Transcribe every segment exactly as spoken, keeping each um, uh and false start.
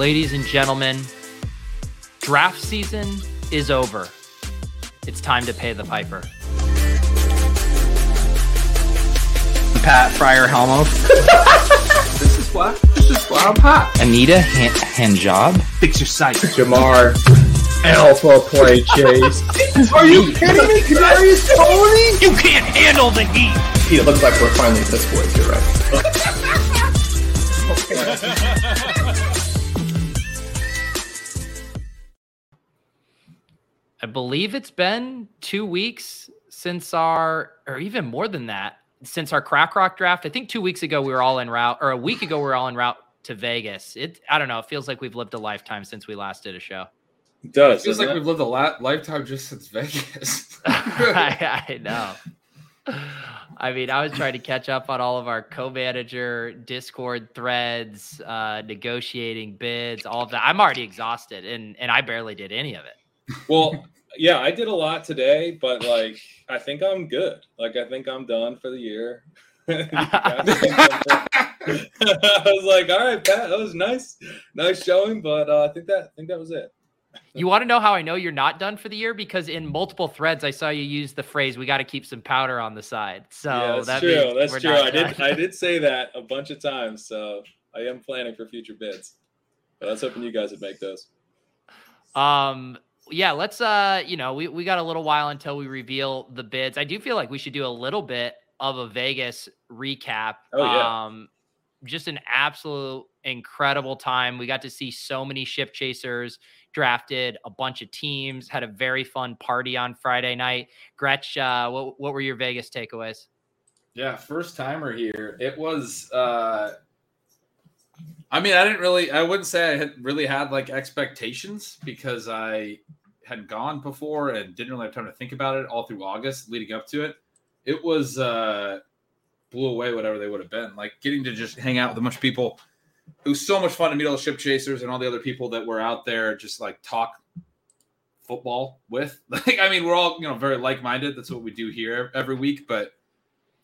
Ladies and gentlemen, draft season is over. It's time to pay the piper. Pat Fryer Helmo. This is why. This is why I'm hot. Anita hand, hand job. Fix your sight. Jamar. Alpha play Chase. Are you kidding me? Kadarius Toney? You can't handle the heat. It looks like we're finally at this point. You're right. I believe it's been two weeks since our, or even more than that, since our Crack Rock draft. I think two weeks ago we were all en route, or a week ago we were all en route to Vegas. It, I don't know. It feels like we've lived a lifetime since we last did a show. It does. It feels like it? we've lived a la- lifetime just since Vegas. I, I know. I mean, I was trying to catch up on all of our co-manager Discord threads, uh, negotiating bids, all of that. I'm already exhausted, and and I barely did any of it. Well, yeah, I did a lot today, but like, I think I'm good. Like, I think I'm done for the year. I was like, all right, Pat, that was nice, nice showing, but uh, I think that, I think that was it. You want to know how I know you're not done for the year? Because in multiple threads, I saw you use the phrase, we got to keep some powder on the side. So yeah, that's that true. That's true. I did, I did say that a bunch of times. So I am planning for future bids, but I was hoping you guys would make those. Um, yeah, let's, uh, you know, we, we got a little while until we reveal the bids. I do feel like we should do a little bit of a Vegas recap. Oh, yeah. Um, just an absolute incredible time. We got to see so many ship chasers, drafted a bunch of teams, had a very fun party on Friday night. Gretch, uh, what, what were your Vegas takeaways? Yeah, first timer here. It was, uh, I mean, I didn't really, I wouldn't say I had really had like expectations because I had gone before and didn't really have time to think about it all through August leading up to it. It was, uh, blew away whatever they would have been. Like getting to just hang out with a bunch of people. It was so much fun to meet all the ship chasers and all the other people that were out there just like talk football with. Like, I mean, we're all, you know, very like-minded. That's what we do here every week, but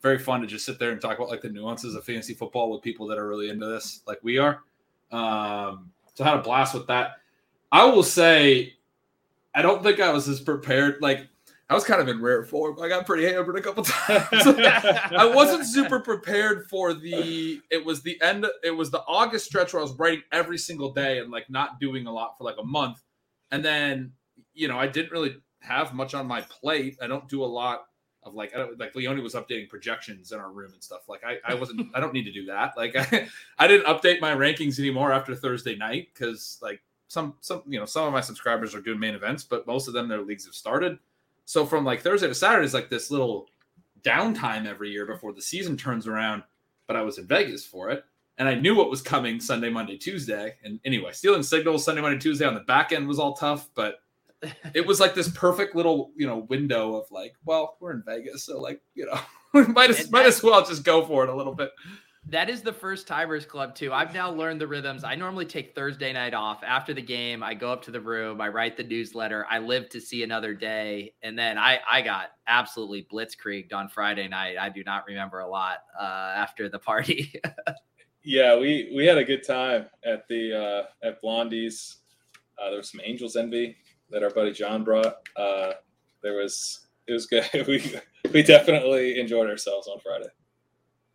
very fun to just sit there and talk about like the nuances of fantasy football with people that are really into this like we are. Um, so I had a blast with that. I will say, I don't think I was as prepared. Like, I was kind of in rare form. I got pretty hammered a couple times. I wasn't super prepared for the, it was the end, it was the August stretch where I was writing every single day and like not doing a lot for like a month. And then, you know, I didn't really have much on my plate. I don't do a lot of like, I don't, like Leone was updating projections in our room and stuff. Like I, I wasn't, I don't need to do that. Like I, I didn't update my rankings anymore after Thursday night. Cause like some, some, you know, some of my subscribers are doing main events, but most of them, their leagues have started. So from like Thursday to Saturday is like this little downtime every year before the season turns around. But I was in Vegas for it. And I knew what was coming Sunday, Monday, Tuesday. And anyway, stealing signals Sunday, Monday, Tuesday on the back end was all tough. But it was like this perfect little, you know, window of like, well, we're in Vegas. So like, you know, we might as, might as well just go for it a little bit. That is the first timers club too. I've now learned the rhythms. I normally take Thursday night off after the game. I go up to the room. I write the newsletter. I live to see another day. And then I, I got absolutely blitzkrieged on Friday night. I do not remember a lot uh, after the party. Yeah, we, we had a good time at the uh, at Blondie's. Uh, there was some Angels Envy that our buddy John brought. Uh, there was it was good. we we definitely enjoyed ourselves on Friday.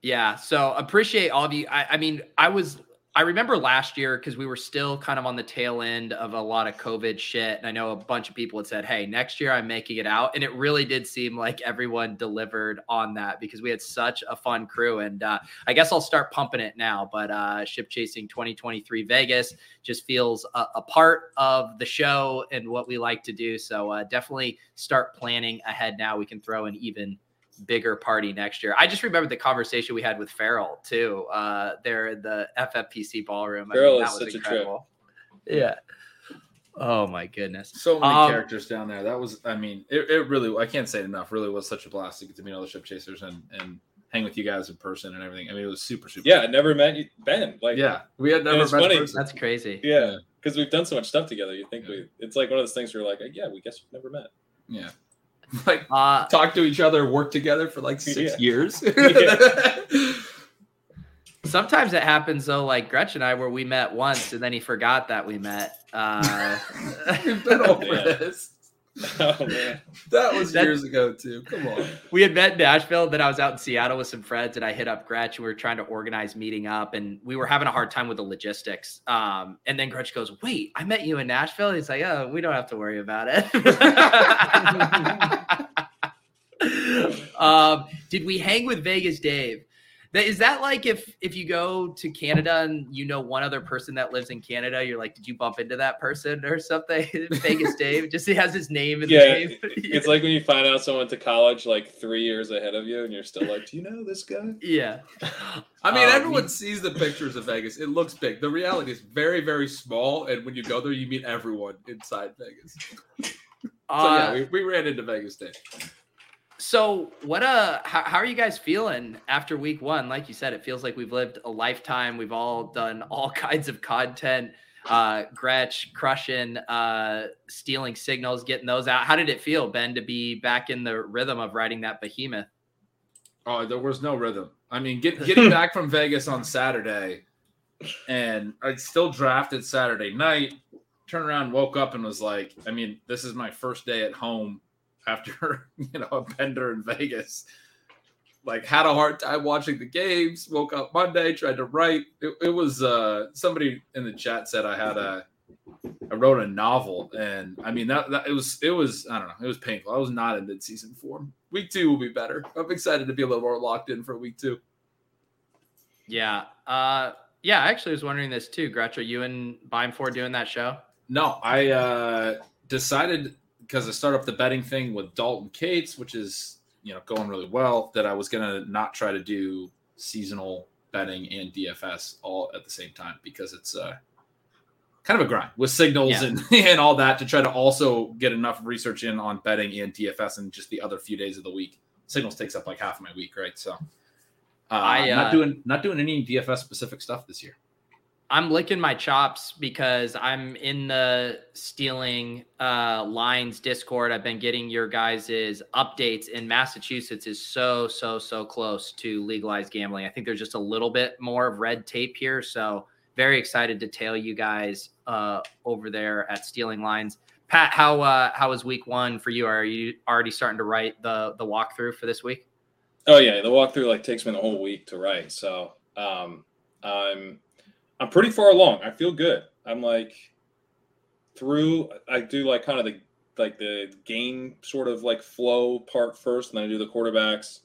Yeah. So appreciate all of you. I, I mean, I was, I remember last year because we were still kind of on the tail end of a lot of COVID shit. And I know a bunch of people had said, hey, next year I'm making it out. And it really did seem like everyone delivered on that because we had such a fun crew. And uh, I guess I'll start pumping it now, but uh, Ship Chasing twenty twenty-three Vegas just feels a, a part of the show and what we like to do. So uh, definitely start planning ahead now. We can throw in even bigger party next year. I just remembered the conversation we had with Farrell too. Uh, there in the F F P C ballroom. Farrell I mean, that is was such incredible. A trip. Yeah. Oh my goodness. So many um, characters down there. That was, I mean, it, it really, I can't say it enough. Really was such a blast to get to meet all the ship chasers and, and hang with you guys in person and everything. I mean, it was super, super. Yeah. Fun. I never met you, Ben. Like, yeah, we had never met funny. Person. That's crazy. Yeah. Cause we've done so much stuff together. You think yeah. we, it's like one of those things where you're like, yeah, we guess we've never met. Yeah. Like uh, talk to each other, work together for like six yeah. years. Yeah. Sometimes it happens, though, like Gretch and I, where we met once, and then he forgot that we met. Uh, We've been over yeah. this. Oh, man. That was that, years ago, too. Come on. We had met in Nashville, then I was out in Seattle with some friends, and I hit up Gretch, and we were trying to organize meeting up, and we were having a hard time with the logistics. Um, and then Gretch goes, wait, I met you in Nashville? And he's like, oh, we don't have to worry about it. um, did we hang with Vegas Dave? Is that like if if you go to Canada and you know one other person that lives in Canada, you're like, did you bump into that person or something? Vegas Dave, just he has his name in yeah, the name. It's like when you find out someone went to college like three years ahead of you and you're still like, do you know this guy? Yeah. I mean, um, everyone sees the pictures of Vegas. It looks big. The reality is very, very small. And when you go there, you meet everyone inside Vegas. Uh, so yeah, we, we ran into Vegas Dave. So what uh how, how are you guys feeling after week one? Like you said, it feels like we've lived a lifetime. We've all done all kinds of content, uh, Gretch, crushing, uh, stealing signals, getting those out. How did it feel, Ben, to be back in the rhythm of riding that behemoth? Oh, there was no rhythm. I mean, get, getting back from Vegas on Saturday, and I still drafted Saturday night, turned around, woke up and was like, I mean, this is my first day at home. After, you know, a bender in Vegas, like had a hard time watching the games, woke up Monday, tried to write. It, it was uh, somebody in the chat said I had a, I wrote a novel. And I mean, that, that it was, it was, I don't know. It was painful. I was not in mid season form. Week two will be better. I'm excited to be a little more locked in for week two. Yeah. Uh, yeah. I actually was wondering this too. Gretch, are you and Bime Ford doing that show? No, I uh, decided because I started up the betting thing with Dalton Cates, which is, you know, going really well, that I was going to not try to do seasonal betting and D F S all at the same time because it's uh, kind of a grind with signals yeah. and, and all that to try to also get enough research in on betting and D F S and just the other few days of the week. Signals takes up like half of my week, right? So uh, I, uh, not doing not doing any D F S specific stuff this year. I'm licking my chops because I'm in the stealing uh, lines Discord. I've been getting your guys' updates, and Massachusetts is so, so, so close to legalized gambling. I think there's just a little bit more of red tape here. So very excited to tail you guys uh, over there at Stealing Lines. Pat, how uh, how is week one for you? Are you already starting to write the the walkthrough for this week? Oh yeah, the walkthrough like takes me the whole week to write. So um, I'm. I'm pretty far along. I feel good. I'm like through, I do like kind of the, like the game sort of like flow part first. And then I do the quarterbacks.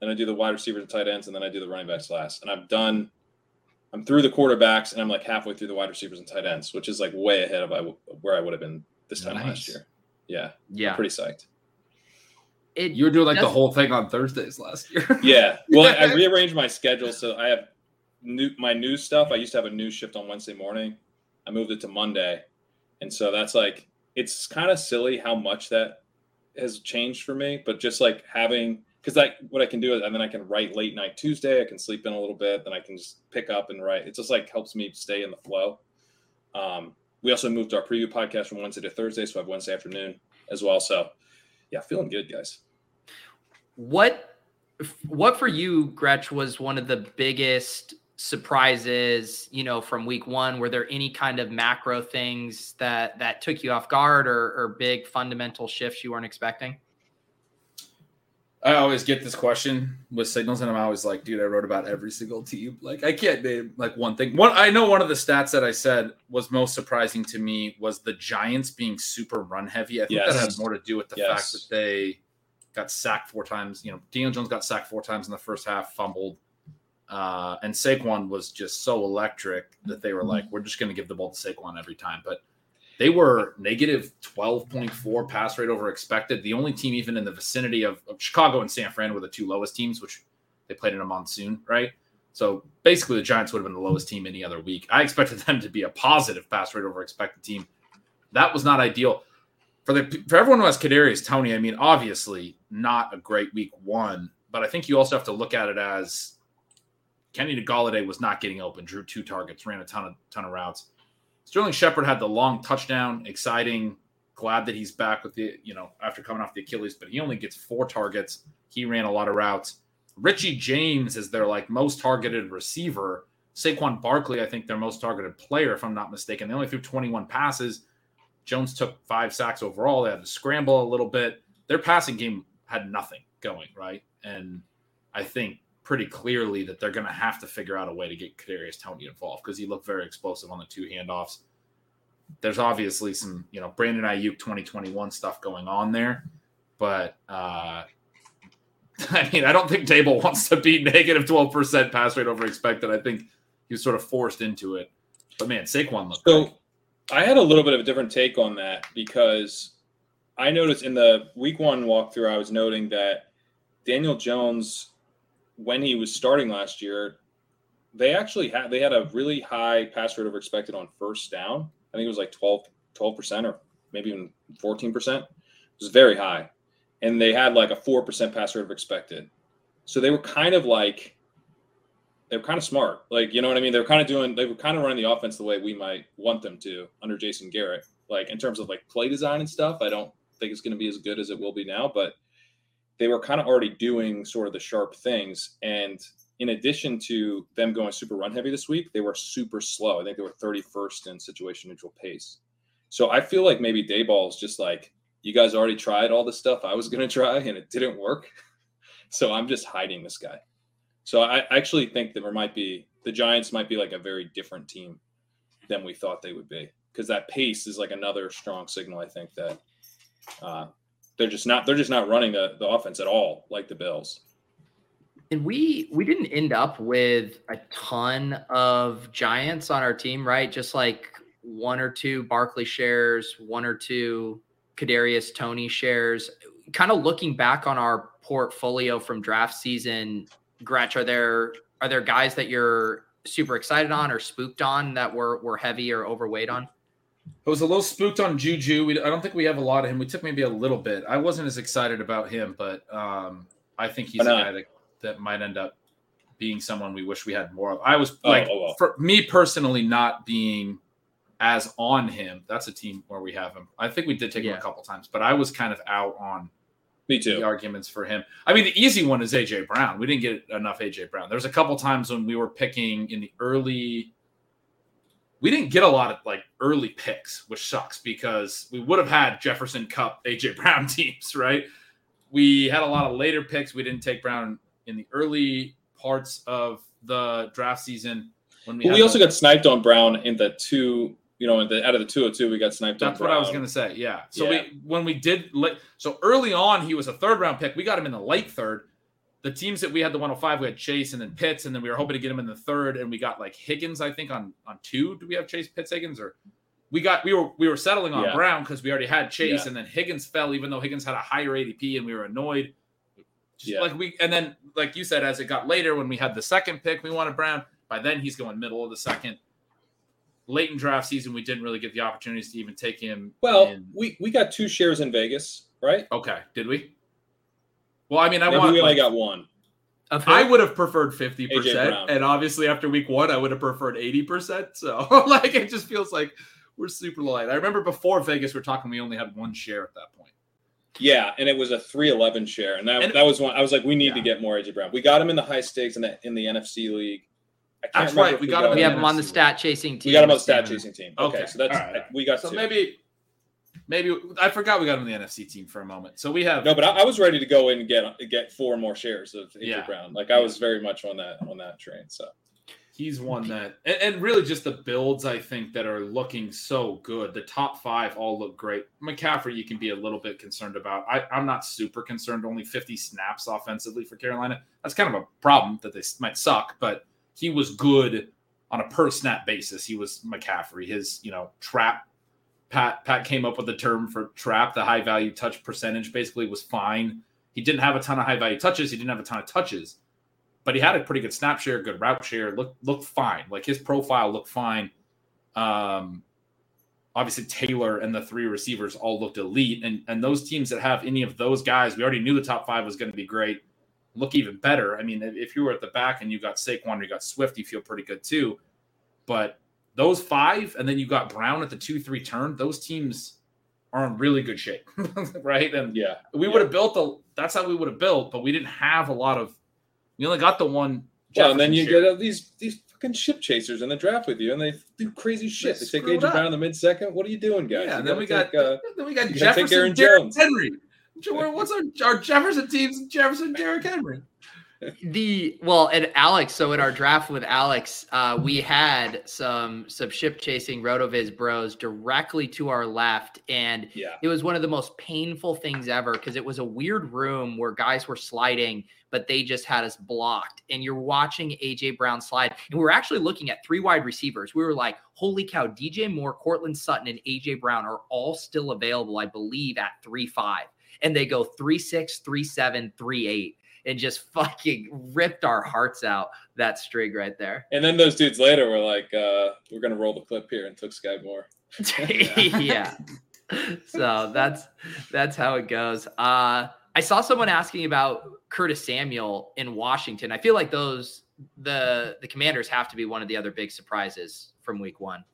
Then I do the wide receivers and tight ends. And then I do the running backs last. And I'm done. I'm through the quarterbacks and I'm like halfway through the wide receivers and tight ends, which is like way ahead of where I would have been this time nice. last year. Yeah. Yeah. I'm pretty psyched. It you were doing like doesn't... the whole thing on Thursdays last year. Yeah. Well, I rearranged my schedule. So I have, New, my news stuff, I used to have a news shift on Wednesday morning. I moved it to Monday. And so that's like, it's kind of silly how much that has changed for me. But just like having, because like what I can do is, and then I can write late night Tuesday. I can sleep in a little bit. Then I can just pick up and write. It just like helps me stay in the flow. Um, we also moved our preview podcast from Wednesday to Thursday. So I have Wednesday afternoon as well. So yeah, feeling good, guys. What, what for you, Gretch, was one of the biggest surprises, you know, from week one? Were there any kind of macro things that that took you off guard or, or big fundamental shifts you weren't expecting? I always get this question with signals and I'm always like, dude, I wrote about every single team. Like I can't name like one thing. One, I know one of the stats that I said was most surprising to me was the Giants being super run heavy. I think yes. that has more to do with the yes. fact that they got sacked four times. You know, Daniel Jones got sacked four times in the first half, fumbled. Uh, and Saquon was just so electric that they were like, we're just going to give the ball to Saquon every time. But they were negative twelve point four pass rate over expected. The only team even in the vicinity of, of Chicago and San Fran were the two lowest teams, which they played in a monsoon, right? So basically the Giants would have been the lowest team any other week. I expected them to be a positive pass rate over expected team. That was not ideal. For, the, for everyone who has Kadarius Toney, I mean, obviously not a great week one. But I think you also have to look at it as – Kenny Golladay was not getting open, drew two targets, ran a ton of ton of routes. Sterling Shepard had the long touchdown, exciting, glad that he's back with the, you know, after coming off the Achilles, but he only gets four targets. He ran a lot of routes. Richie James is their like most targeted receiver. Saquon Barkley, I think, their most targeted player, if I'm not mistaken. They only threw twenty-one passes. Jones took five sacks overall. They had to scramble a little bit. Their passing game had nothing going, right? And I think pretty clearly that they're going to have to figure out a way to get Kadarius Toney involved because he looked very explosive on the two handoffs. There's obviously some, you know, Brandon Aiyuk twenty twenty-one stuff going on there. But, uh, I mean, I don't think Dable wants to be negative twelve percent pass rate over expected. I think he was sort of forced into it. But, man, Saquon looked so great. I had a little bit of a different take on that because I noticed in the week one walkthrough, I was noting that Daniel Jones, when he was starting last year, they actually had they had a really high pass rate over expected on first down. I think it was like twelve percent or maybe even fourteen percent. It was very high. And they had like a four percent pass rate over expected. So they were kind of like, they were kind of smart. Like, you know what I mean? They were kind of doing, they were kind of running the offense the way we might want them to under Jason Garrett. Like in terms of like play design and stuff, I don't think it's going to be as good as it will be now, but they were kind of already doing sort of the sharp things. And in addition to them going super run heavy this week, they were super slow. I think they were thirty-first in situation neutral pace. So I feel like maybe Dayball is just like, you guys already tried all the stuff I was going to try and it didn't work. So I'm just hiding this guy. So I actually think that there might be, the Giants might be like a very different team than we thought they would be. Cause that pace is like another strong signal. I think that uh, they're just not, they're just not running the, the offense at all. Like the Bills. And we, we didn't end up with a ton of Giants on our team, right? Just like one or two Barkley shares, one or two Kadarius Toney shares. Kind of looking back on our portfolio from draft season, Gretch, are there are there guys that you're super excited on or spooked on that were were heavy or overweight on? I was a little spooked on Juju. We, I don't think we have a lot of him. We took maybe a little bit. I wasn't as excited about him, but um, I think he's a guy that, that might end up being someone we wish we had more of. I was like, oh, oh, oh. for me personally, not being as on him. That's a team where we have him. I think we did take yeah. him a couple times, but I was kind of out on. Me too. The arguments for him. I mean, the easy one is A J. Brown. We didn't get enough A J. Brown. There's a couple times when we were picking in the early – we didn't get a lot of, like, early picks, which sucks because we would have had Jefferson, Cup, A J. Brown teams, right? We had a lot of later picks. We didn't take Brown in the early parts of the draft season. When we, well, we also a- got sniped on Brown in the two – You know, in the, out of the two oh two, we got sniped. That's what I was going to say. Yeah. So yeah. we when we did – so early on, he was a third-round pick. We got him in the late third. The teams that we had the one oh five, we had Chase and then Pitts, and then we were hoping to get him in the third, and we got, like, Higgins, I think, on on two. Do we have Chase, Pitts, Higgins? Or we got we were we were settling on yeah. Brown because we already had Chase, yeah. and then Higgins fell, even though Higgins had a higher A D P, and we were annoyed. Just yeah. like we And then, like you said, as it got later, when we had the second pick, we wanted Brown. By then, he's going middle of the second. Late in draft season, we didn't really get the opportunities to even take him. Well, in. we we got two shares in Vegas, right? Okay, did we? Well, I mean, I want. We only like, got one. I would have preferred fifty percent, and obviously after week one, I would have preferred eighty percent. So, like, it just feels like we're super light. I remember before Vegas, we're talking we only had one share at that point. Yeah, and it was a three eleven share, and that and that was one. I was like, we need yeah. to get more A J Brown. We got him in the high stakes in the in the N F C league. I can't that's right. We, we got him. We have him on the stat chasing team. We got him on the stat chasing team. Okay, okay. So that's right. we got. So two. maybe, maybe I forgot we got him on the N F C team for a moment. So we have no, but I, I was ready to go in and get get four more shares of A J yeah. Brown. Like I was very much on that on that train. So he's one that, and, and really just the builds I think that are looking so good. The top five all look great. McCaffrey, you can be a little bit concerned about. I, I'm not super concerned. Only fifty snaps offensively for Carolina. That's kind of a problem that they might suck, but. He was good on a per snap basis. He was McCaffrey. His, you know, trap. Pat Pat came up with the term for trap. The high value touch percentage basically was fine. He didn't have a ton of high value touches. He didn't have a ton of touches, but he had a pretty good snap share, good route share. Looked looked fine. Like his profile looked fine. Um, obviously Taylor and the three receivers all looked elite, and and those teams that have any of those guys, we already knew the top five was going to be great. Look even better. I mean, if you were at the back and you got Saquon or you got Swift, you feel pretty good too. But those five, and then you got Brown at the two three turn, those teams are in really good shape, right? And yeah, we yeah. would have built, a, that's how we would have built, but we didn't have a lot of We only got the one. Well, and then you share. get these these fucking ship chasers in the draft with you, and they do crazy shit. They, they take A J. Brown in the mid second. What are you doing, guys? Yeah, you then, we take, got, uh, then we got Jefferson, Derrick Jones. Henry. What's our, our Jefferson teams? Jefferson, Derrick Henry. The well, and Alex. So in our draft with Alex, uh, we had some some ship chasing Rotoviz bros directly to our left, and yeah. it was one of the most painful things ever because it was a weird room where guys were sliding, but they just had us blocked. And you're watching A J. Brown slide, and we were actually looking at three wide receivers. We were like, "Holy cow!" D J Moore, Cortland Sutton, and A J. Brown are all still available, I believe, at three five, and they go three six, three seven, three eight. And just fucking ripped our hearts out, that string right there. And then those dudes later were like, uh, we're going to roll the clip here, and took Sky Moore. yeah. So that's that's how it goes. Uh, I saw someone asking about Curtis Samuel in Washington. I feel like those the the Commanders have to be one of the other big surprises from week one.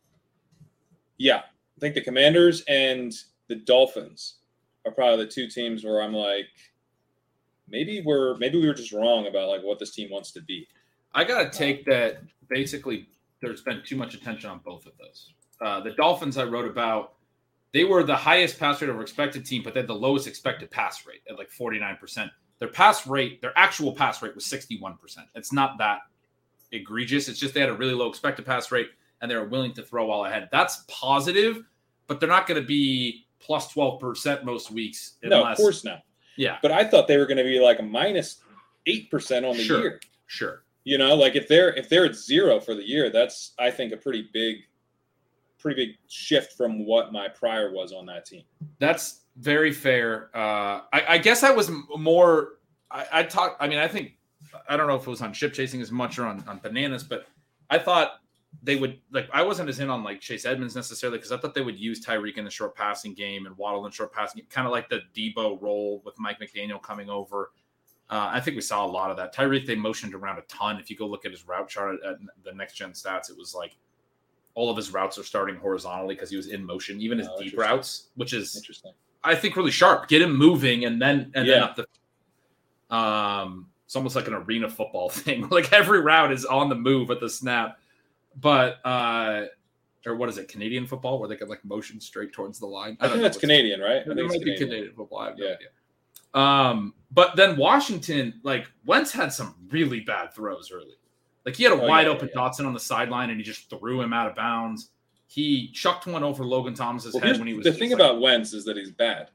Yeah. I think the Commanders and the Dolphins are probably the two teams where I'm like – Maybe we're maybe we were just wrong about like what this team wants to be. I gotta take that. Basically, there's been too much attention on both of those. Uh, the Dolphins, I wrote about, they were the highest pass rate over expected team, but they had the lowest expected pass rate at like forty-nine percent. Their pass rate, their actual pass rate was sixty-one percent. It's not that egregious. It's just they had a really low expected pass rate and they were willing to throw all ahead. That's positive, but they're not going to be plus twelve percent most weeks. Unless- no, of course not. Yeah, but I thought they were going to be like a minus eight percent on the sure, year. Sure, you know, like if they're if they're at zero for the year, that's I think a pretty big, pretty big shift from what my prior was on that team. That's very fair. Uh, I, I guess I was more. I, I talked. I mean, I think I don't know if it was on ship chasing as much or on, on bananas, but I thought they would like. I wasn't as in on like Chase Edmonds necessarily because I thought they would use Tyreek in the short passing game and Waddle in short passing, kind of like the Deebo role with Mike McDaniel coming over. Uh, I think we saw a lot of that. Tyreek they motioned around a ton. If you go look at his route chart at the Next Gen Stats, it was like all of his routes are starting horizontally because he was in motion, even his oh, deep routes, which is interesting. I think really sharp. Get him moving and then and yeah. then up the. Um, it's almost like an arena football thing. Like every route is on the move at the snap. But, uh, or what is it, Canadian football, where they could like motion straight towards the line? I, I think that's Canadian, right? I think it might Canadian. be Canadian football. I have no yeah. idea. Um, but then Washington, like Wentz had some really bad throws early. Like he had a oh, wide yeah, open yeah. Dotson on the sideline and he just threw him out of bounds. He chucked one over Logan Thomas's well, head when he was. The thing like, about Wentz is that he's bad.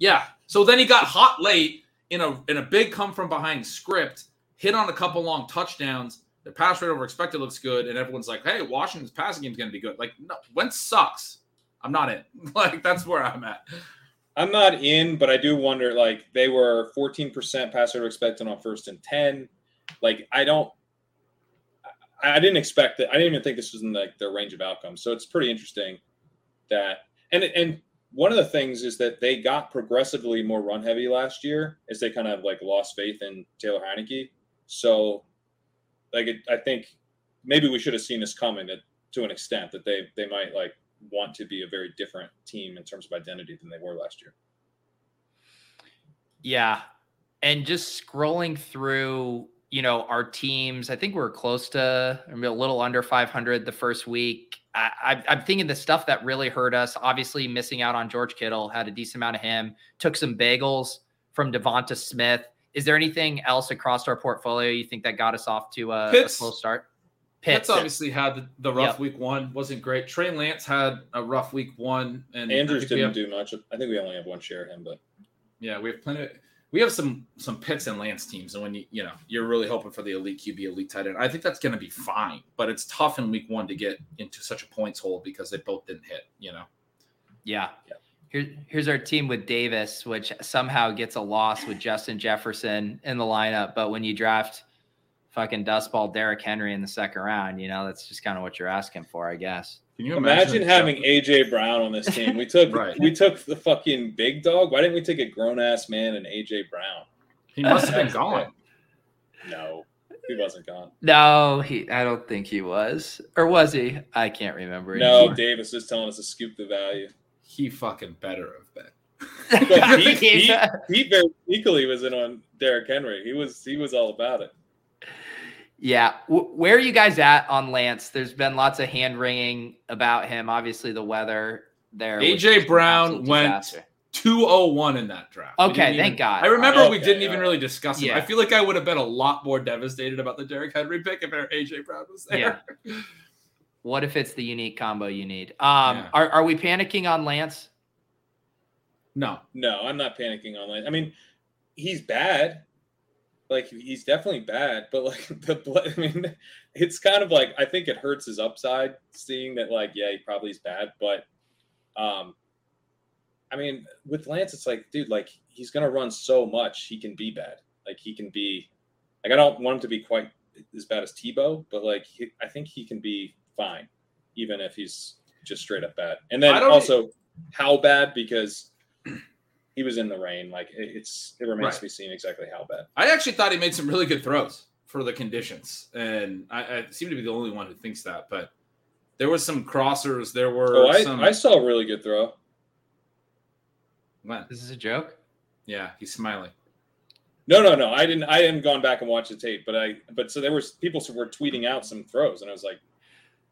Yeah. So then he got hot late in a in a big come from behind script, hit on a couple long touchdowns. Their pass rate over expected looks good, and everyone's like, hey, Washington's passing game's going to be good. Like, no, Wentz sucks. I'm not in. Like, that's where I'm at. I'm not in, but I do wonder, like, they were fourteen percent pass rate over expected on first and ten. Like, I don't – I didn't expect it. I didn't even think this was in, like, their range of outcomes. So it's pretty interesting that – and and one of the things is that they got progressively more run-heavy last year as they kind of, like, lost faith in Taylor Heineke. So – Like it, I think maybe we should have seen this coming to, to an extent that they they might like want to be a very different team in terms of identity than they were last year. Yeah, and just scrolling through, you know, our teams. I think we were close to maybe a little under five hundred the first week. I, I, I'm thinking the stuff that really hurt us. Obviously, missing out on George Kittle, had a decent amount of him. Took some bagels from Devonta Smith. Is there anything else across our portfolio you think that got us off to a, a slow start? Pitts, Pitts obviously had the, the rough yep. week one. Wasn't great. Trey Lance had a rough week one. And Andrews didn't have, do much. I think we only have one share of him, but yeah, we have plenty. Of, we have some, some Pitts and Lance teams. And when you, you know, you're really hoping for the elite Q B, elite tight end, I think that's going to be fine, but it's tough in week one to get into such a points hole because they both didn't hit, you know? Yeah. Yeah. Here's our team with Davis, which somehow gets a loss with Justin Jefferson in the lineup. But when you draft fucking dustball Derrick Henry in the second round, you know, that's just kind of what you're asking for, I guess. Can you imagine, imagine having A J. Brown on this team? We took right. we took the fucking big dog. Why didn't we take a grown-ass man and A J. Brown? He must have been gone. No, he wasn't gone. No, he. I don't think he was. Or was he? I can't remember. No, anymore. Davis is telling us to scoop the value. He fucking better have been. he, he, he very equally was in on Derrick Henry. He was he was all about it. Yeah. W- where are you guys at on Lance? There's been lots of hand wringing about him. Obviously, the weather there. A J Brown went two oh one in that draft. Okay, thank even, God. I remember okay, we didn't yeah. even really discuss it. Yeah. I feel like I would have been a lot more devastated about the Derrick Henry pick if A J Brown was there. Yeah. What if it's the unique combo you need? Um, yeah. are, are we panicking on Lance? No. No, I'm not panicking on Lance. I mean, he's bad. Like, he's definitely bad, but, like, the I mean, it's kind of like, I think it hurts his upside seeing that, like, yeah, he probably is bad, but, um, I mean, with Lance, it's like, dude, like, he's going to run so much, he can be bad. Like, he can be, like, I don't want him to be quite as bad as Tebow, but, like, he, I think he can be fine, even if he's just straight up bad. And then also, how bad, because he was in the rain. Like, it's it remains right. to be seen exactly how bad. I actually thought he made some really good throws for the conditions, and I, I seem to be the only one who thinks that. But there was some crossers. There were. Oh, I, some... I saw a really good throw. What? This is a joke. Yeah, he's smiling. No, no, no. I didn't. I haven't gone back and watched the tape, but I. But so there were people were tweeting out some throws, and I was like,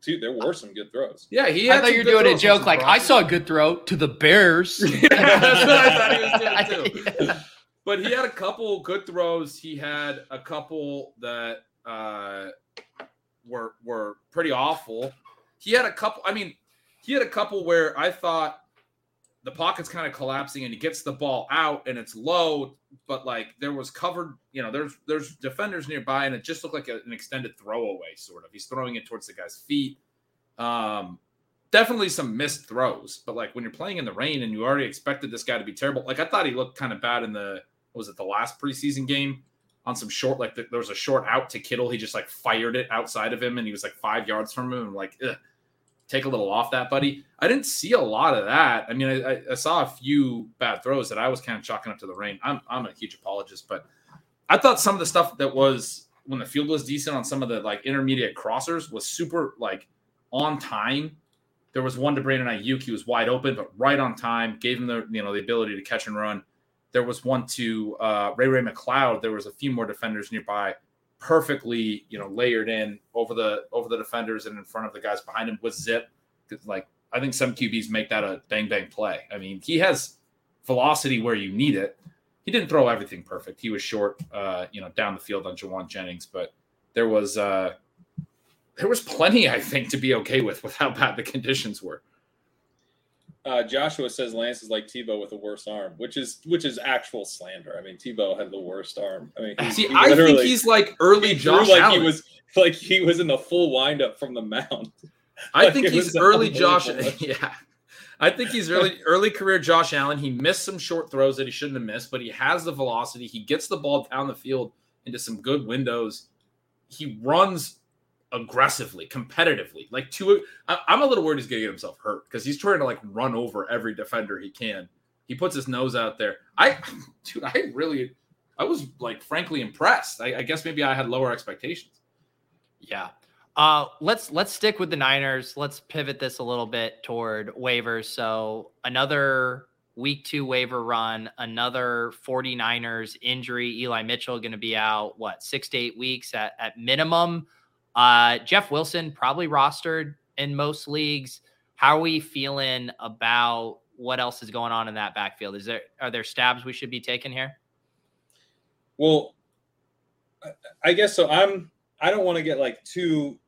dude, there were some good throws. Yeah, he. I thought you were doing a joke like, I saw a good throw to the Bears. Yeah, that's what I thought he was doing too. Yeah. But he had a couple good throws. He had a couple that uh, were were pretty awful. He had a couple. I mean, he had a couple where I thought the pocket's kind of collapsing, and he gets the ball out, and it's low, but like there was covered. You know, there's there's defenders nearby, and it just looked like a, an extended throwaway, sort of. He's throwing it towards the guy's feet. Um, definitely some missed throws, but like when you're playing in the rain and you already expected this guy to be terrible, like I thought he looked kind of bad in the what was it the last preseason game on some short, like the, there was a short out to Kittle. He just like fired it outside of him, and he was like five yards from him. And like, ugh, take a little off that, buddy. I didn't see a lot of that. I mean, I, I saw a few bad throws that I was kind of chalking up to the rain. I'm I'm a huge apologist, but I thought some of the stuff that was when the field was decent on some of the like intermediate crossers was super like on time. There was one to Brandon Aiyuk. He was wide open, but right on time, gave him the, you know, the ability to catch and run. There was one to uh, Ray Ray McLeod. There was a few more defenders nearby, perfectly, you know, layered in over the, over the defenders and in front of the guys behind him with zip. Cause like, I think some Q Bs make that a bang, bang play. I mean, he has velocity where you need it. He didn't throw everything perfect. He was short, uh, you know, down the field on Jawan Jennings, but there was, uh, there was plenty, I think, to be okay with with how bad the conditions were. Uh, Joshua says Lance is like Tebow with a worse arm, which is which is actual slander. I mean, Tebow had the worst arm. I mean, he, see, he I think he's like early Josh like Allen. He was like he was in the full windup from the mound. I like think he's early Josh. Yeah, I think he's really early career Josh Allen. He missed some short throws that he shouldn't have missed, but he has the velocity. He gets the ball down the field into some good windows. He runs aggressively, competitively, like two. I, I'm a little worried he's going to get himself hurt because he's trying to like run over every defender he can. He puts his nose out there. I, dude, I really, I was like, frankly impressed. I, I guess maybe I had lower expectations. Yeah. Uh, let's, let's stick with the Niners. Let's pivot this a little bit toward waivers. So another week two waiver run, another 49ers injury. Eli Mitchell going to be out, what, six to eight weeks at, at minimum. Uh, Jeff Wilson probably rostered in most leagues. How are we feeling about what else is going on in that backfield? Is there, are there stabs we should be taking here? Well, I guess so. I'm, I don't want to get like too,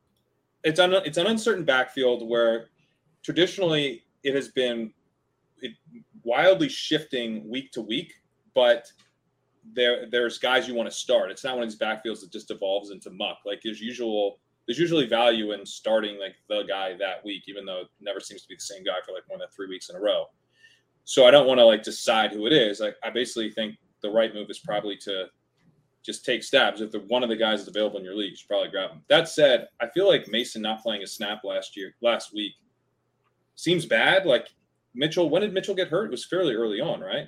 it's un, it's an uncertain backfield where traditionally it has been it wildly shifting week to week, but There, there's guys you want to start. It's not one of these backfields that just evolves into muck. Like there's usual, there's usually value in starting like the guy that week, even though it never seems to be the same guy for like more than three weeks in a row. So I don't want to like decide who it is. Like I basically think the right move is probably to just take stabs. If the, one of the guys is available in your league, you should probably grab him. That said, I feel like Mason not playing a snap last year, last week, seems bad. Like Mitchell, when did Mitchell get hurt? It was fairly early on, right?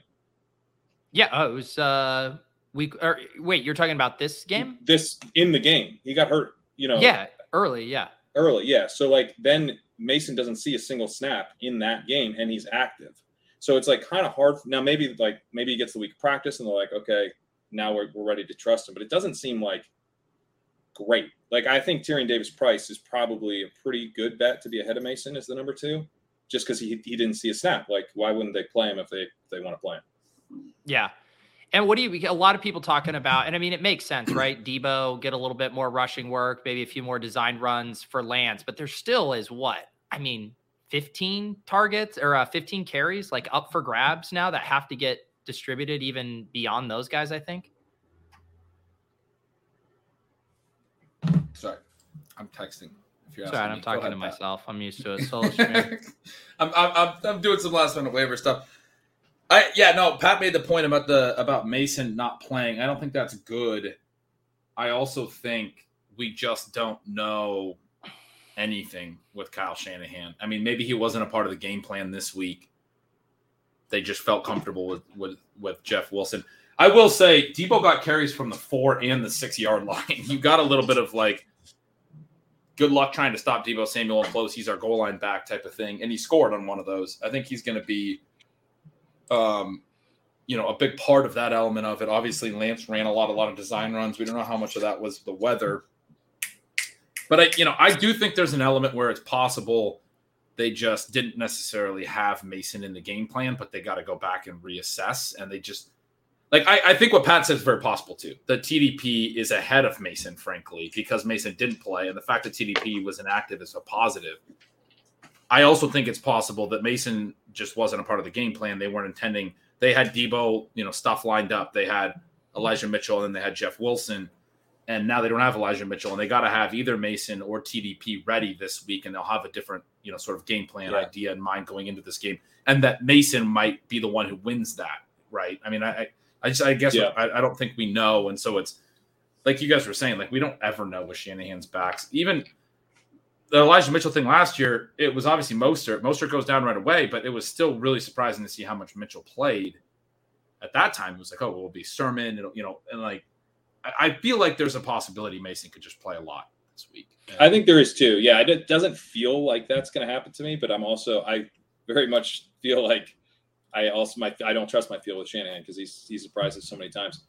Yeah, oh, it was uh, week. Or, wait, you're talking about this game? This in the game, he got hurt. You know, yeah, early, yeah, early, yeah. So like, then Mason doesn't see a single snap in that game, and he's active. So it's like kind of hard now. Maybe like maybe he gets the week of practice, and they're like, okay, now we're we're ready to trust him. But it doesn't seem like great. Like, I think Tyrion Davis-Price is probably a pretty good bet to be ahead of Mason as the number two, just because he he didn't see a snap. Like, why wouldn't they play him if they, if they want to play him? Yeah. And what do you, a lot of people talking about, and I mean, it makes sense, right? Deebo, get a little bit more rushing work, maybe a few more design runs for Lance, but there still is what? I mean, fifteen targets or uh, fifteen carries, like, up for grabs now that have to get distributed even beyond those guys, I think. Sorry, I'm texting. If you're Sorry, asking I'm me. talking ahead, to Pat. myself. I'm used to it. Solo stream. I'm, I'm, I'm doing some last minute waiver stuff. I, yeah, no, Pat made the point about the about Mason not playing. I don't think that's good. I also think we just don't know anything with Kyle Shanahan. I mean, maybe he wasn't a part of the game plan this week. They just felt comfortable with, with, with Jeff Wilson. I will say Deebo got carries from the four and the six-yard line. You got a little bit of, like, good luck trying to stop Deebo Samuel and close. He's our goal line back type of thing, and he scored on one of those. I think he's going to be – Um, you know, a big part of that element of it. Obviously, Lance ran a lot, a lot of design runs. We don't know how much of that was the weather, but I, you know, I do think there's an element where it's possible they just didn't necessarily have Mason in the game plan, but they got to go back and reassess. And they just, like, I, I think what Pat said is very possible too. The T D P is ahead of Mason, frankly, because Mason didn't play, and the fact that T D P was inactive is a positive. I also think it's possible that Mason just wasn't a part of the game plan. They weren't intending. They had Deebo, you know, stuff lined up. They had Elijah Mitchell, and then they had Jeff Wilson. And now they don't have Elijah Mitchell, and they got to have either Mason or T D P ready this week, and they'll have a different, you know, sort of game plan yeah. idea in mind going into this game. And that Mason might be the one who wins that, right? I mean, I, I just, I guess yeah. I, I don't think we know. And so it's like you guys were saying, like, we don't ever know with Shanahan's backs, even. The Elijah Mitchell thing last year, it was obviously Mostert. Mostert goes down right away, but it was still really surprising to see how much Mitchell played. At that time, it was like, oh, well, it'll be Sermon, it'll, you know, and like, I feel like there's a possibility Mason could just play a lot this week. And I think there is too. Yeah, it doesn't feel like that's going to happen to me, but I'm also, I very much feel like I also, my, I don't trust my feel with Shanahan because he's he's surprised us so many times.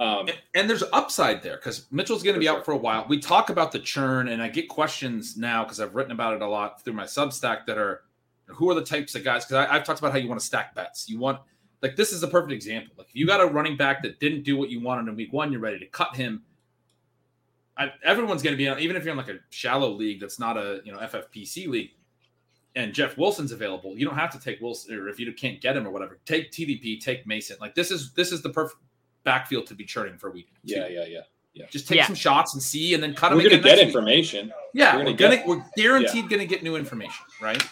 Um, and, and there's upside there because Mitchell's going to be sure. out for a while. We talk about the churn, and I get questions now because I've written about it a lot through my Substack that are, who are the types of guys? Because I've talked about how you want to stack bets. You want, like, this is a perfect example. Like, if you got a running back that didn't do what you wanted in week one, you're ready to cut him. I, everyone's going to be on, even if you're in like a shallow league that's not a, you know, F F P C league, and Jeff Wilson's available. You don't have to take Wilson, or if you can't get him or whatever, take T D P, take Mason. Like, this is this is the perfect backfield to be churning for a week. Yeah, yeah, yeah, yeah. Just take yeah. some shots and see, and then cut them. We're gonna get information. Week. Yeah, we're, gonna we're, gonna, get, we're guaranteed yeah. gonna get new information, right?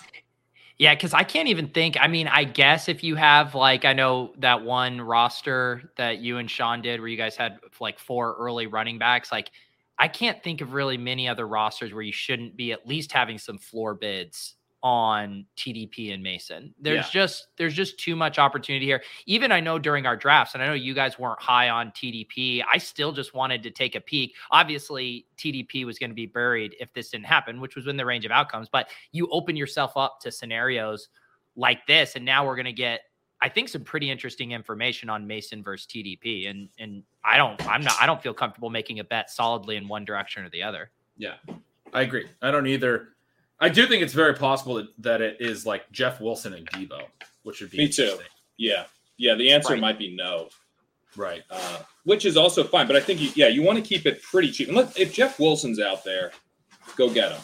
Yeah, because I can't even think. I mean, I guess if you have, like, I know that one roster that you and Sean did where you guys had like four early running backs. Like, I can't think of really many other rosters where you shouldn't be at least having some floor bids on T D P and Mason. There's yeah. just, there's just too much opportunity here. Even I know during our drafts, and I know you guys weren't high on T D P. I still just wanted to take a peek. Obviously T D P was going to be buried if this didn't happen, which was in the range of outcomes, but you open yourself up to scenarios like this. And now we're going to get, I think, some pretty interesting information on Mason versus T D P. And, and I don't, I'm not, I don't feel comfortable making a bet solidly in one direction or the other. Yeah, I agree. I don't either. I do think it's very possible that, that it is like Jeff Wilson and Deebo, which would be me too. Yeah, yeah. The answer right. might be no, right? Uh, which is also fine, but I think you, yeah, you want to keep it pretty cheap. And look, if Jeff Wilson's out there, go get him.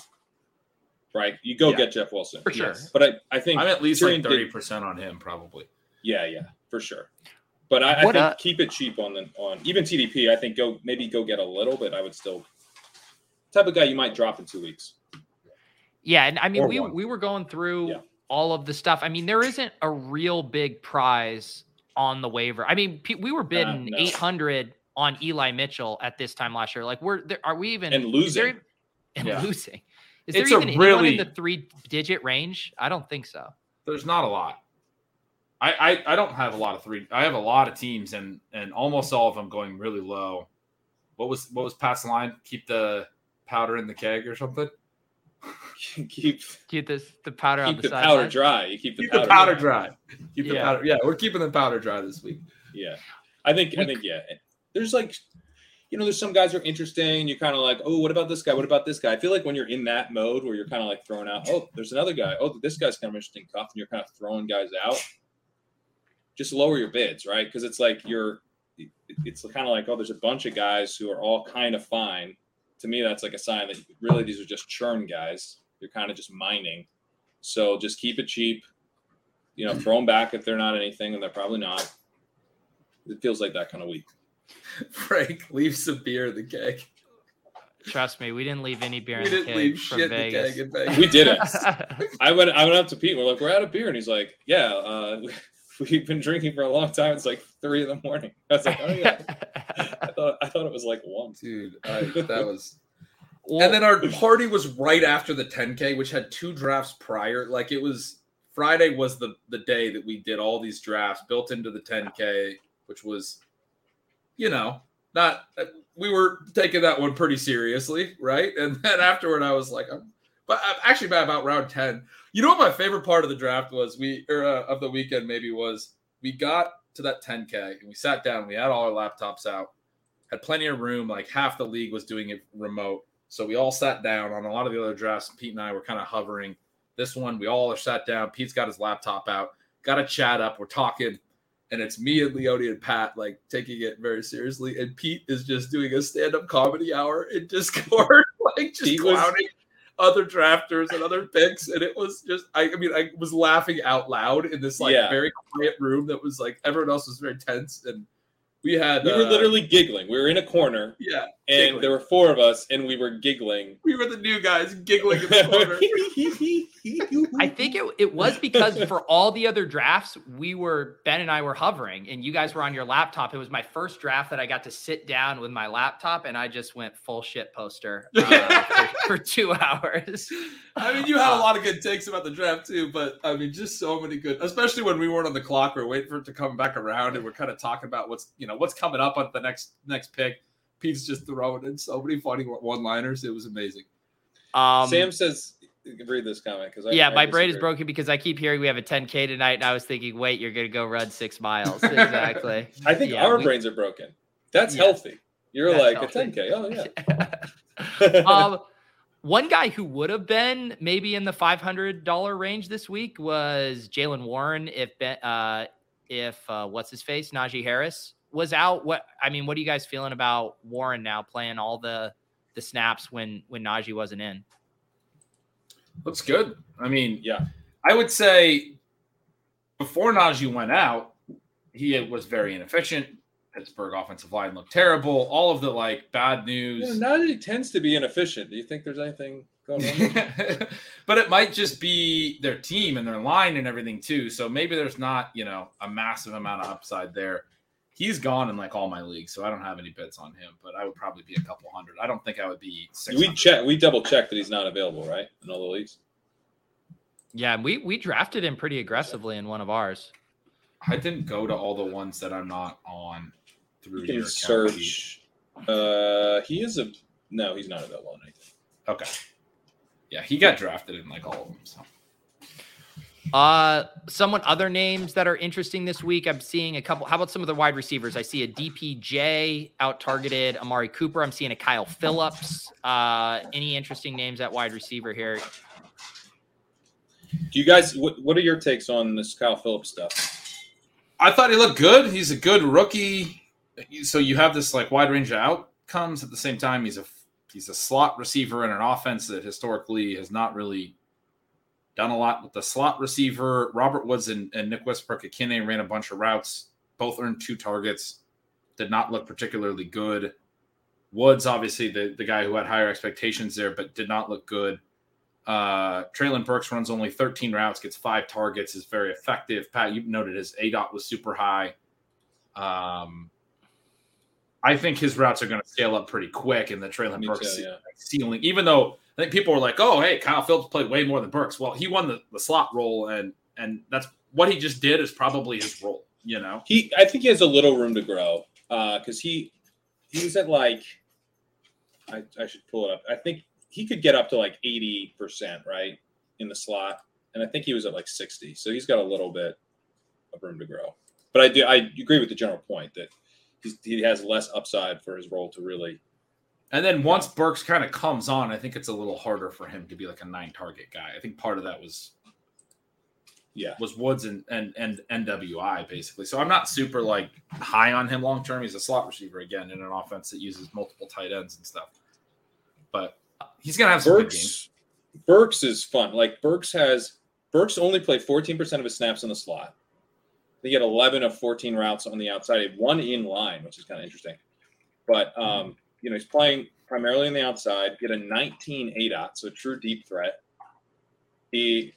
Right, you go yeah. get Jeff Wilson for sure. Yes. But I, I think I'm at least like thirty percent on him, probably. Yeah, yeah, for sure. But I, I think a- keep it cheap on the on even T D P. I think go maybe go get a little, but I would still type of guy you might drop in two weeks. Yeah, and I mean, we, we were going through yeah. all of the stuff. I mean, there isn't a real big prize on the waiver. I mean, we were bidding uh, no. eight hundred on Eli Mitchell at this time last year. Like, we're there, are we even and losing? There, and yeah. losing. Is it's there even really, anyone in the three-digit range? I don't think so. There's not a lot. I, I I don't have a lot of three. I have a lot of teams, and and almost all of them going really low. What was what was Pat's line? Keep the powder in the keg or something. keep keep this the powder keep on the, the side powder side. dry you keep the keep powder, the powder dry, dry. Keep yeah. the powder yeah we're keeping the powder dry this week yeah I think we, I think yeah there's like you know, there's some guys who are interesting. You're kind of like, oh, what about this guy? What about this guy? I feel like when you're in that mode where you're kind of like throwing out, oh, there's another guy. Oh, this guy's kind of interesting cuff, and you're kind of throwing guys out. Just lower your bids, right? Because it's like you're – it's kind of like, oh, there's a bunch of guys who are all kind of fine. To me, that's like a sign that really these are just churn guys. You're kind of just mining. So just keep it cheap. You know, throw them back if they're not anything, and they're probably not. It feels like that kind of week. Frank leaves the beer in the keg. Trust me, we didn't leave any beer we in the keg. We didn't leave from shit Vegas. In the keg in Vegas. We didn't. I went I went up to Pete. We're like, we're out of beer. And he's like, yeah, uh, we've been drinking for a long time. It's like three in the morning. I was like, oh, yeah. I thought I thought it was like one. Dude, I, that was... Well, and then our party was right after the ten K, which had two drafts prior. Like, it was... Friday was the, the day that we did all these drafts built into the ten K, which was... You know, not we were taking that one pretty seriously, right? And then afterward, I was like, I'm, but I'm actually by about round ten. You know what my favorite part of the draft was? We or uh, of the weekend maybe was we got to that ten K and we sat down. We had all our laptops out, had plenty of room. Like half the league was doing it remote, so we all sat down. On a lot of the other drafts, Pete and I were kind of hovering. This one, we all are sat down. Pete's got his laptop out, got a chat up. We're talking. And it's me and Leone and Pat, like, taking it very seriously. And Pete is just doing a stand-up comedy hour in Discord, like, just Pete clowning was... other drafters and other picks. And it was just, I, I mean, I was laughing out loud in this, like, yeah. very quiet room that was, like, everyone else was very tense. And we had... We were uh, literally giggling. We were in a corner. Yeah. And giggling. There were four of us, and we were giggling. We were the new guys giggling in the corner. I think it it was because for all the other drafts, we were, Ben and I were hovering and you guys were on your laptop. It was my first draft that I got to sit down with my laptop and I just went full shit poster uh, for, for two hours. I mean, you had a lot of good takes about the draft too, but I mean, just so many good, especially when we weren't on the clock, we we're waiting for it to come back around and we're kind of talking about what's, you know, what's coming up on the next, next pick. Pete's just throwing in so many funny one-liners. It was amazing. Um, Sam says, read this comment because yeah, I my brain is broken because I keep hearing we have a ten K tonight, and I was thinking, wait, you're gonna go run six miles. Exactly. I think yeah, our we, brains are broken. That's yeah, healthy. You're that's like healthy. a ten K. Oh yeah. um, one guy who would have been maybe in the five hundred dollars range this week was Jaylen Warren. If ben, uh, if uh, what's his face, Najee Harris was out. What I mean, what are you guys feeling about Warren now playing all the the snaps when when Najee wasn't in? Looks good. I mean, yeah, I would say before Najee went out, he was very inefficient. Pittsburgh offensive line looked terrible. All of the like bad news. Yeah, Najee tends to be inefficient. Do you think there's anything going on? But it might just be their team and their line and everything too. So maybe there's not, you know, a massive amount of upside there. He's gone in like all my leagues, so I don't have any bets on him. But I would probably be a couple hundred. I don't think I would be six hundred. We check, we double check that he's not available, right? In all the leagues. Yeah, and we we drafted him pretty aggressively in one of ours. I didn't go to all the ones that I'm not on. Through you can your search. Uh, he is a no. He's not available on anything. Okay. Yeah, he got drafted in like all of them. So. Uh, someone other names that are interesting this week. I'm seeing a couple. How about some of the wide receivers? I see a D P J out targeted Amari Cooper. I'm seeing a Kyle Phillips. Uh, any interesting names at wide receiver here? Do you guys, what, what are your takes on this Kyle Phillips stuff? I thought he looked good. He's a good rookie. So you have this like wide range of outcomes at the same time. He's a, he's a slot receiver in an offense that historically has not really done a lot with the slot receiver. Robert Woods and, and Nick Westbrook-Ikhine ran a bunch of routes. Both earned two targets. Did not look particularly good. Woods, obviously, the, the guy who had higher expectations there, but did not look good. Uh, Treylon Burks runs only thirteen routes, gets five targets, is very effective. Pat, you noted his A DOT was super high. Um, I think his routes are going to scale up pretty quick, and the Treylon Me Burks too, yeah. ceiling, even though... I think people were like, oh, hey, Kyle Phillips played way more than Burks. Well, he won the, the slot role, and and that's what he just did is probably his role, you know? He, I think he has a little room to grow because uh, he he was at like – I should pull it up. I think he could get up to like eighty percent, right, in the slot, and I think he was at like sixty. So he's got a little bit of room to grow. But I do I agree with the general point that he's, he has less upside for his role to really. And then once Burks kind of comes on, I think it's a little harder for him to be like a nine target guy. I think part of that was, yeah, was Woods and and and N W I basically. So I'm not super like high on him long term. He's a slot receiver again in an offense that uses multiple tight ends and stuff. But he's gonna have some Burks, good games. Burks is fun. Like Burks has Burks only played fourteen percent of his snaps in the slot. They get eleven of fourteen routes on the outside, he had one in line, which is kind of interesting. But um, you know, he's playing primarily on the outside. He had a nineteen A D O T, so true deep threat. He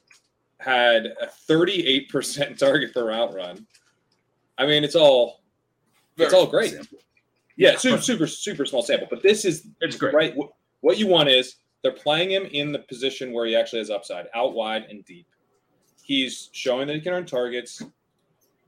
had a thirty-eight percent target per route run. I mean, it's all it's all great. Yeah, super, super, super small sample. But this is it's great. Right, what you want is they're playing him in the position where he actually has upside, out wide and deep. He's showing that he can earn targets.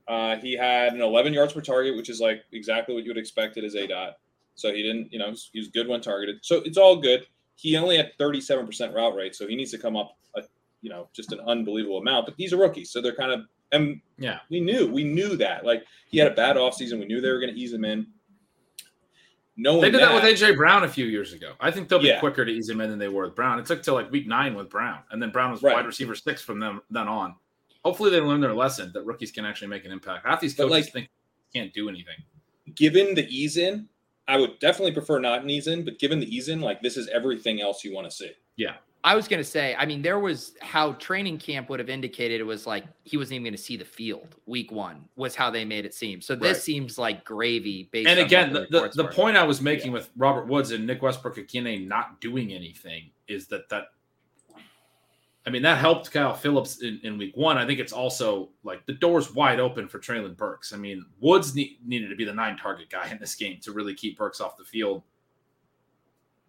Uh, he had an eleven yards per target, which is like exactly what you would expect at his A D O T. So he didn't, you know, he was good when targeted. So it's all good. He only had thirty-seven percent route rate, so he needs to come up, a, you know, just an unbelievable amount. But these are rookies, so they're kind of, and yeah, we knew, we knew that. Like he had a bad offseason. We knew they were going to ease him in. No, they did that, that with A J. Brown a few years ago. I think they'll be yeah. quicker to ease him in than they were with Brown. It took till like week nine with Brown, and then Brown was right. wide receiver six from them then on. Hopefully they learn their lesson that rookies can actually make an impact. Half these coaches like, think they can't do anything. Given the ease in, I would definitely prefer not an ease in, but given the ease in, like this is everything else you want to see. Yeah. I was going to say, I mean, there was how training camp would have indicated it was like he wasn't even going to see the field week one was how they made it seem. So this right. seems like gravy. Based and on again, the, the, the point I was making yeah. with Robert Woods and Nick Westbrook-Ikhine not doing anything is that that, I mean, that helped Kyle Phillips in, in week one. I think it's also like the door's wide open for Treylon Burks. I mean, Woods ne- needed to be the nine target guy in this game to really keep Burks off the field.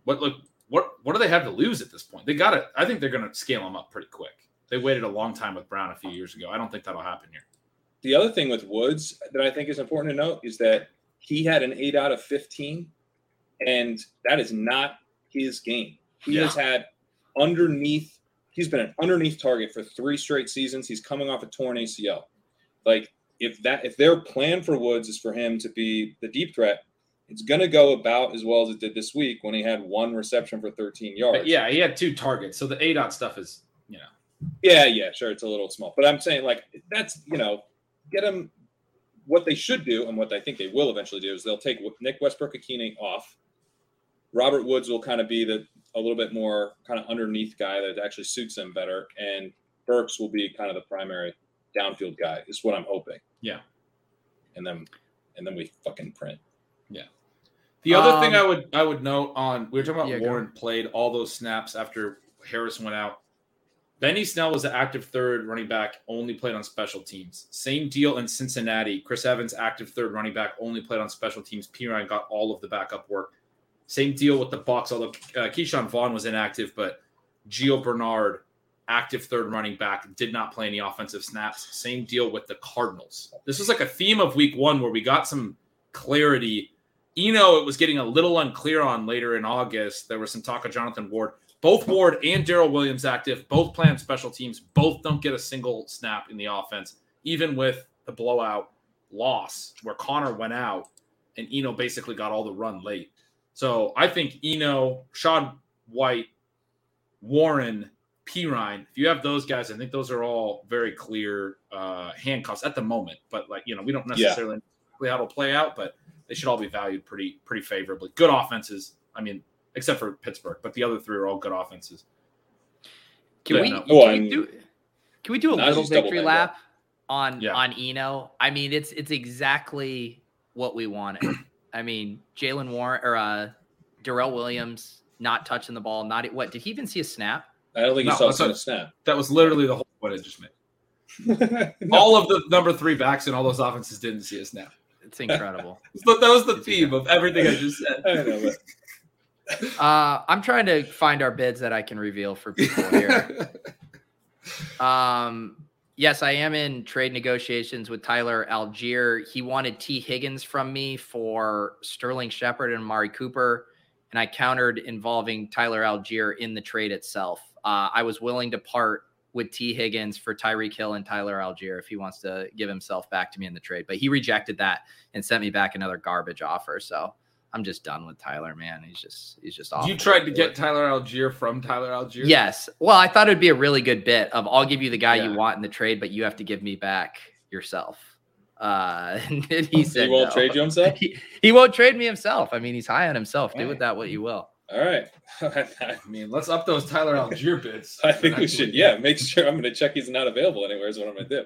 What look, what what do they have to lose at this point? They got to, I think they're going to scale him up pretty quick. They waited a long time with Brown a few years ago. I don't think that'll happen here. The other thing with Woods that I think is important to note is that he had an eight out of fifteen, and that is not his game. He yeah. has had underneath. He's been an underneath target for three straight seasons. He's coming off a torn A C L. Like if that, if their plan for Woods is for him to be the deep threat, it's going to go about as well as it did this week when he had one reception for thirteen yards. But yeah. He had two targets. So the A D O T stuff is, you know, yeah, yeah, sure. It's a little small, but I'm saying like that's, you know, get him what they should do. And what I think they will eventually do is they'll take Nick Westbrook-Ikhine off. Robert Woods will kind of be the, a little bit more kind of underneath guy that actually suits him better. And Burks will be kind of the primary downfield guy is what I'm hoping. Yeah. And then, and then we fucking print. Yeah. The other um, thing I would, I would note on, we were talking about yeah, Warren played all those snaps after Harris went out. Benny Snell was the active third running back, only played on special teams. Same deal in Cincinnati. Chris Evans, active third running back, only played on special teams. Pirine got all of the backup work. Same deal with the Bucs, although uh, Keyshawn Vaughn was inactive, but Gio Bernard, active third running back, did not play any offensive snaps. Same deal with the Cardinals. This was like a theme of week one where we got some clarity. Eno, it was getting a little unclear on later in August. There was some talk of Jonathan Ward. Both Ward and Darrell Williams active, both play on special teams, both don't get a single snap in the offense, even with the blowout loss where Connor went out and Eno basically got all the run late. So I think Eno, Shad White, Warren, Pirine, if you have those guys, I think those are all very clear uh, handcuffs at the moment. But, like, you know, we don't necessarily yeah. know how it'll play out, but they should all be valued pretty pretty favorably. Good offenses, I mean, except for Pittsburgh, but the other three are all good offenses. Can, we, can well, we do Can we do a little victory lap on, yeah. on Eno? I mean, it's it's exactly what we wanted. I mean, Jaylen Warren or uh, Darrell Williams not touching the ball. Not what did he even see a snap? I don't think he no, saw a snap. That was literally the whole point I just made. no. All of the number three backs in all those offenses didn't see a snap. It's incredible. But that was the it's theme incredible. of everything I just said. I know, but... uh, I'm trying to find our bids that I can reveal for people here. um. Yes, I am in trade negotiations with Tyler Algier. He wanted Tee Higgins from me for Sterling Shepard and Amari Cooper, and I countered involving Tyler Algier in the trade itself. Uh, I was willing to part with Tee Higgins for Tyreek Hill and Tyler Algier if he wants to give himself back to me in the trade. But he rejected that and sent me back another garbage offer. So I'm just done with Tyler, man. He's just he's just off. You tried to get Tyler Algier from Tyler Algier? Yes. Well, I thought it would be a really good bit of I'll give you the guy yeah. you want in the trade, but you have to give me back yourself. Uh, and he said he won't no. trade you himself? He, he won't trade me himself. I mean, he's high on himself. All Do right. with that what you will. All right. I mean, let's up those Tyler Algier bids. I think we should. Yeah, make sure. I'm going to check he's not available anywhere is what I'm going to do.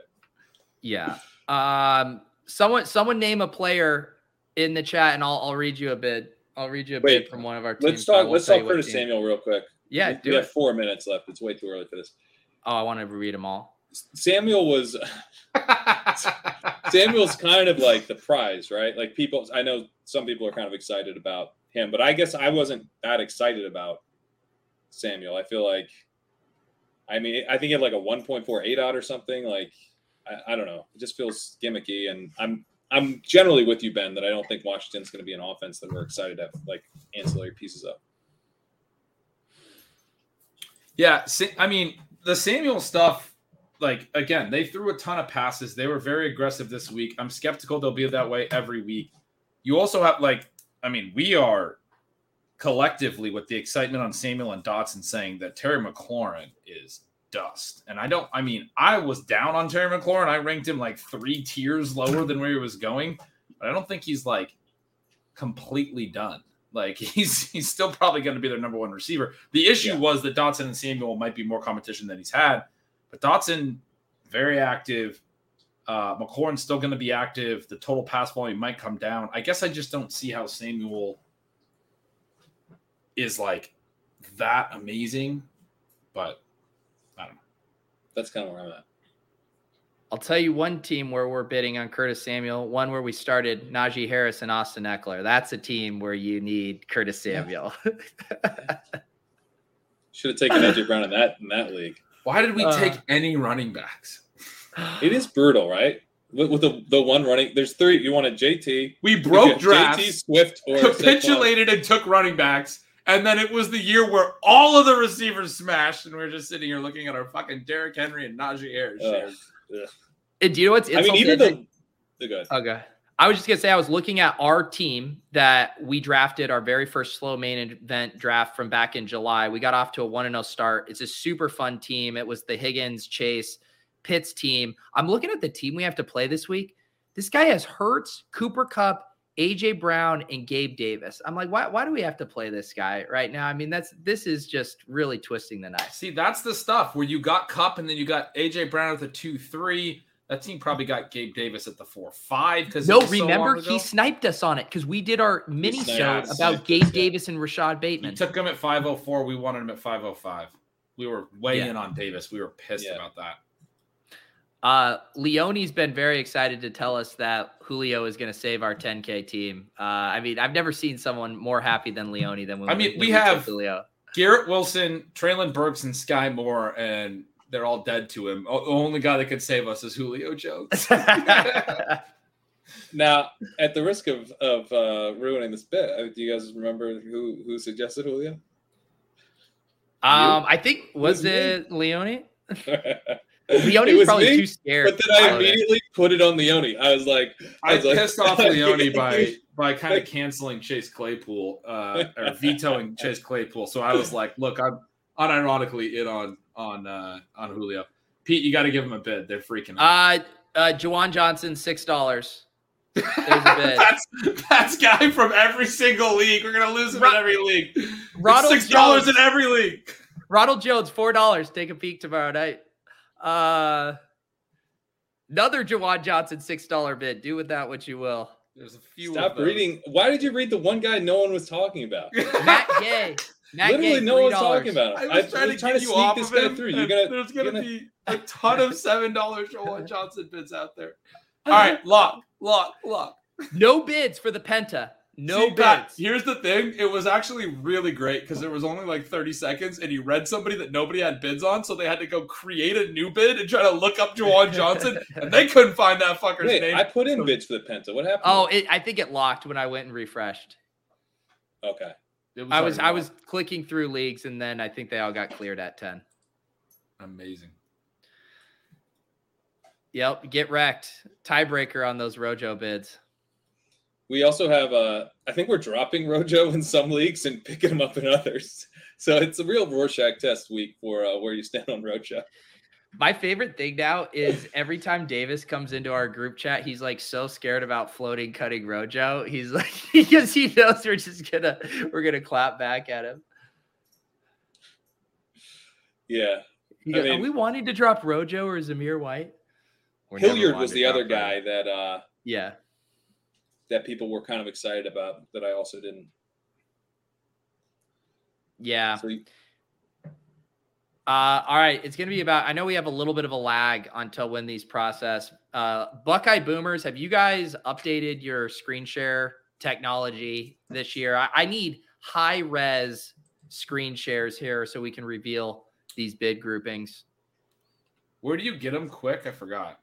Yeah. Um. Someone someone name a player in the chat, and I'll I'll read you a bid. I'll read you a Wait, bid from one of our teams. Let's talk, let's talk Curtis Samuel real quick. Yeah, we, do we it. have four minutes left. It's way too early for this. Oh, I want to read them all. Samuel was – Samuel's kind of like the prize, right? Like people – I know some people are kind of excited about him, but I guess I wasn't that excited about Samuel. I feel like – I mean, I think he had like a one point four eight out or something. Like, I, I don't know. It just feels gimmicky, and I'm I'm generally with you, Ben, that I don't think Washington's going to be an offense that we're excited to have like ancillary pieces of. Yeah, I mean, the Samuel stuff – like, again, they threw a ton of passes. They were very aggressive this week. I'm skeptical they'll be that way every week. You also have, like, I mean, we are collectively with the excitement on Samuel and Dotson saying that Terry McLaurin is dust. And I don't, I mean, I was down on Terry McLaurin. I ranked him like three tiers lower than where he was going. But I don't think he's, like, completely done. Like, he's he's still probably going to be their number one receiver. The issue yeah. was that Dotson and Samuel might be more competition than he's had. But Dotson, very active. Uh, McLaurin's still going to be active. The total pass volume might come down. I guess I just don't see how Samuel is, like, that amazing. But I don't know. That's kind of where I'm at. I'll tell you one team where we're bidding on Curtis Samuel, one where we started Najee Harris and Austin Eckler. That's a team where you need Curtis Samuel. Should have taken A J. Brown in that in that league. Why did we take uh, any running backs? It is brutal, right? With, with the, the one running, there's three. You want a J T. We broke drafts, J T, Swift, or capitulated Saquon. And took running backs. And then it was the year where all of the receivers smashed, and we we're just sitting here looking at our fucking Derrick Henry and Najee Harris. Uh, yeah. And do you know what's insulting? I mean, even the good. Okay. I was just going to say, I was looking at our team that we drafted our very first slow main event draft from back in July. We got off to a one and oh start. It's a super fun team. It was the Higgins, Chase, Pitts team. I'm looking at the team we have to play this week. This guy has Hurts, Cooper Kupp, A J. Brown, and Gabe Davis. I'm like, why, why do we have to play this guy right now? I mean, that's this is just really twisting the knife. See, that's the stuff where you got Kupp and then you got A J. Brown at the two three. That team probably got Gabe Davis at the four five. because No, remember, so he sniped us on it because we did our mini-show about Gabe yeah. Davis and Rashad Bateman. We took him at five oh four. We wanted him at five oh five. We were way yeah. in on Davis. We were pissed yeah. about that. Uh, Leone's been very excited to tell us that Julio is going to save our ten K team. Uh, I mean, I've never seen someone more happy than Leone than when I mean, we, we have Julio. Garrett Wilson, Treylon Burks, and Sky Moore, and they're all dead to him. The only guy that could save us is Julio Jones. Now, at the risk of of uh, ruining this bit, do you guys remember who, who suggested Julio? Um, you? I think, was it, it Leone? Leone was probably me, too scared. But then I immediately it. put it on Leone. I was like, I, I was pissed like, off Leone by by kind of canceling Chase Claypool uh, or vetoing Chase Claypool. So I was like, look, I'm unironically in on. on uh, on Julio. Pete, you got to give him a bid. They're freaking out. Uh, uh, Juwan Johnson, six dollars. There's a bid. that's, that's guy from every single league. We're going to lose him Rod- in every league. Ronald six dollars Jones. In every league. Ronald Jones, four dollars. Take a peek tomorrow night. Uh, another Juwan Johnson, six dollars bid. Do with that what you will. There's a few. Stop reading. Why did you read the one guy no one was talking about? Matt Gay. That Literally, game, no one's talking about it. I was I, trying to trying get to you off this of guy it. Through. You're gonna, There's going to be a ton of seven dollars Jawan Johnson bids out there. All right, lock, lock, lock. No bids for the Penta. No See, bids. Pat, here's the thing. It was actually really great because there was only like thirty seconds, and you read somebody that nobody had bids on, so they had to go create a new bid and try to look up Jawan Johnson, and they couldn't find that fucker's Wait, name. I put in bids for the Penta. What happened? Oh, it, I think it locked when I went and refreshed. Okay. Was I was I was clicking through leagues, and then I think they all got cleared at ten. Amazing. Yep, get wrecked. Tiebreaker on those Rojo bids. We also have, uh, I think we're dropping Rojo in some leagues and picking him up in others. So it's a real Rorschach test week for uh, where you stand on Rojo. My favorite thing now is every time Davis comes into our group chat, he's like so scared about floating cutting Rojo. He's like, because he knows we're just gonna we're gonna clap back at him. Yeah, he goes, I mean, are we wanting to drop Rojo or Zamir White? We're Hilliard was the other guy him. that uh, yeah, that people were kind of excited about that I also didn't. Yeah. So he- Uh, all right, it's going to be about – I know we have a little bit of a lag until when these process. Uh, Buckeye Boomers, have you guys updated your screen share technology this year? I, I need high-res screen shares here so we can reveal these bid groupings. Where do you get them quick? I forgot.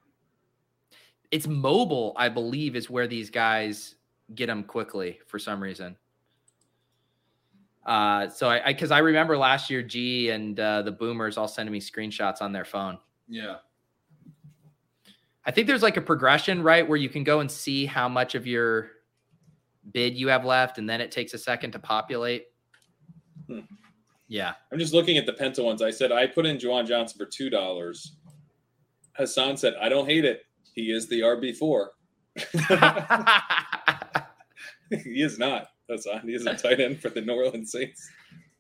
It's mobile, I believe, is where these guys get them quickly for some reason. Uh, so I, I, cause I remember last year, G and, uh, the Boomers all sending me screenshots on their phone. Yeah. I think there's like a progression, right? Where you can go and see how much of your bid you have left. And then it takes a second to populate. Hmm. Yeah. I'm just looking at the Penta ones. I said, I put in Juwan Johnson for two dollars. Hassan said, I don't hate it. He is the R B four. He is not. Hassan, he's a tight end for the New Orleans Saints.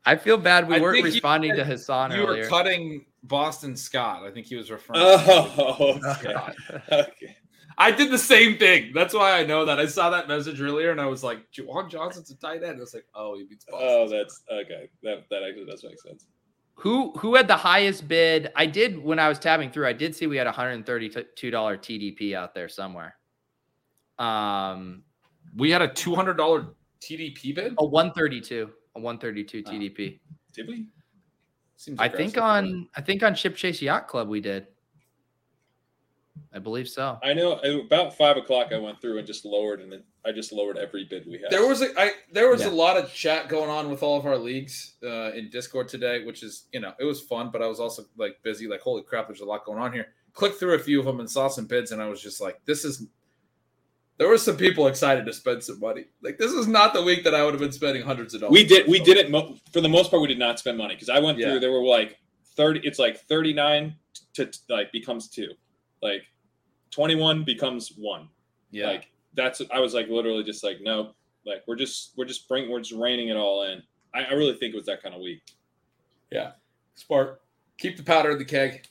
I feel bad we weren't responding had, to Hassan you earlier. You were cutting Boston Scott. I think he was referring oh, to Scott. Okay. okay. I did the same thing. That's why I know that. I saw that message earlier, and I was like, Juwan Johnson's a tight end. I was like, oh, he beats Boston Oh, Scott. That's – okay. That that actually does make sense. Who who had the highest bid? I did – when I was tabbing through, I did see we had one hundred thirty-two dollars T D P out there somewhere. Um, We had a two hundred dollars T D P bid? A one thirty-two. A one thirty-two oh. T D P. Did we? Seems I think on I think on Ship Chase Yacht Club we did. I believe so. I know about five o'clock I went through and just lowered and then I just lowered every bid we had. There was a I there was yeah. a lot of chat going on with all of our leagues uh, in Discord today, which is you know, it was fun, but I was also like busy, like holy crap, there's a lot going on here. Clicked through a few of them and saw some bids, and I was just like, this is There were some people excited to spend some money. Like, this is not the week that I would have been spending hundreds of dollars. We did. We didn't mo- for the most part. We did not spend money because I went yeah. through. There were like thirty. It's like thirty-nine to like becomes two, like twenty-one becomes one. Yeah. Like that's. I was like literally just like no. Like we're just we're just bringing we're just reining it all in. I, I really think it was that kind of week. Yeah. Spark. Keep the powder in the keg. Keep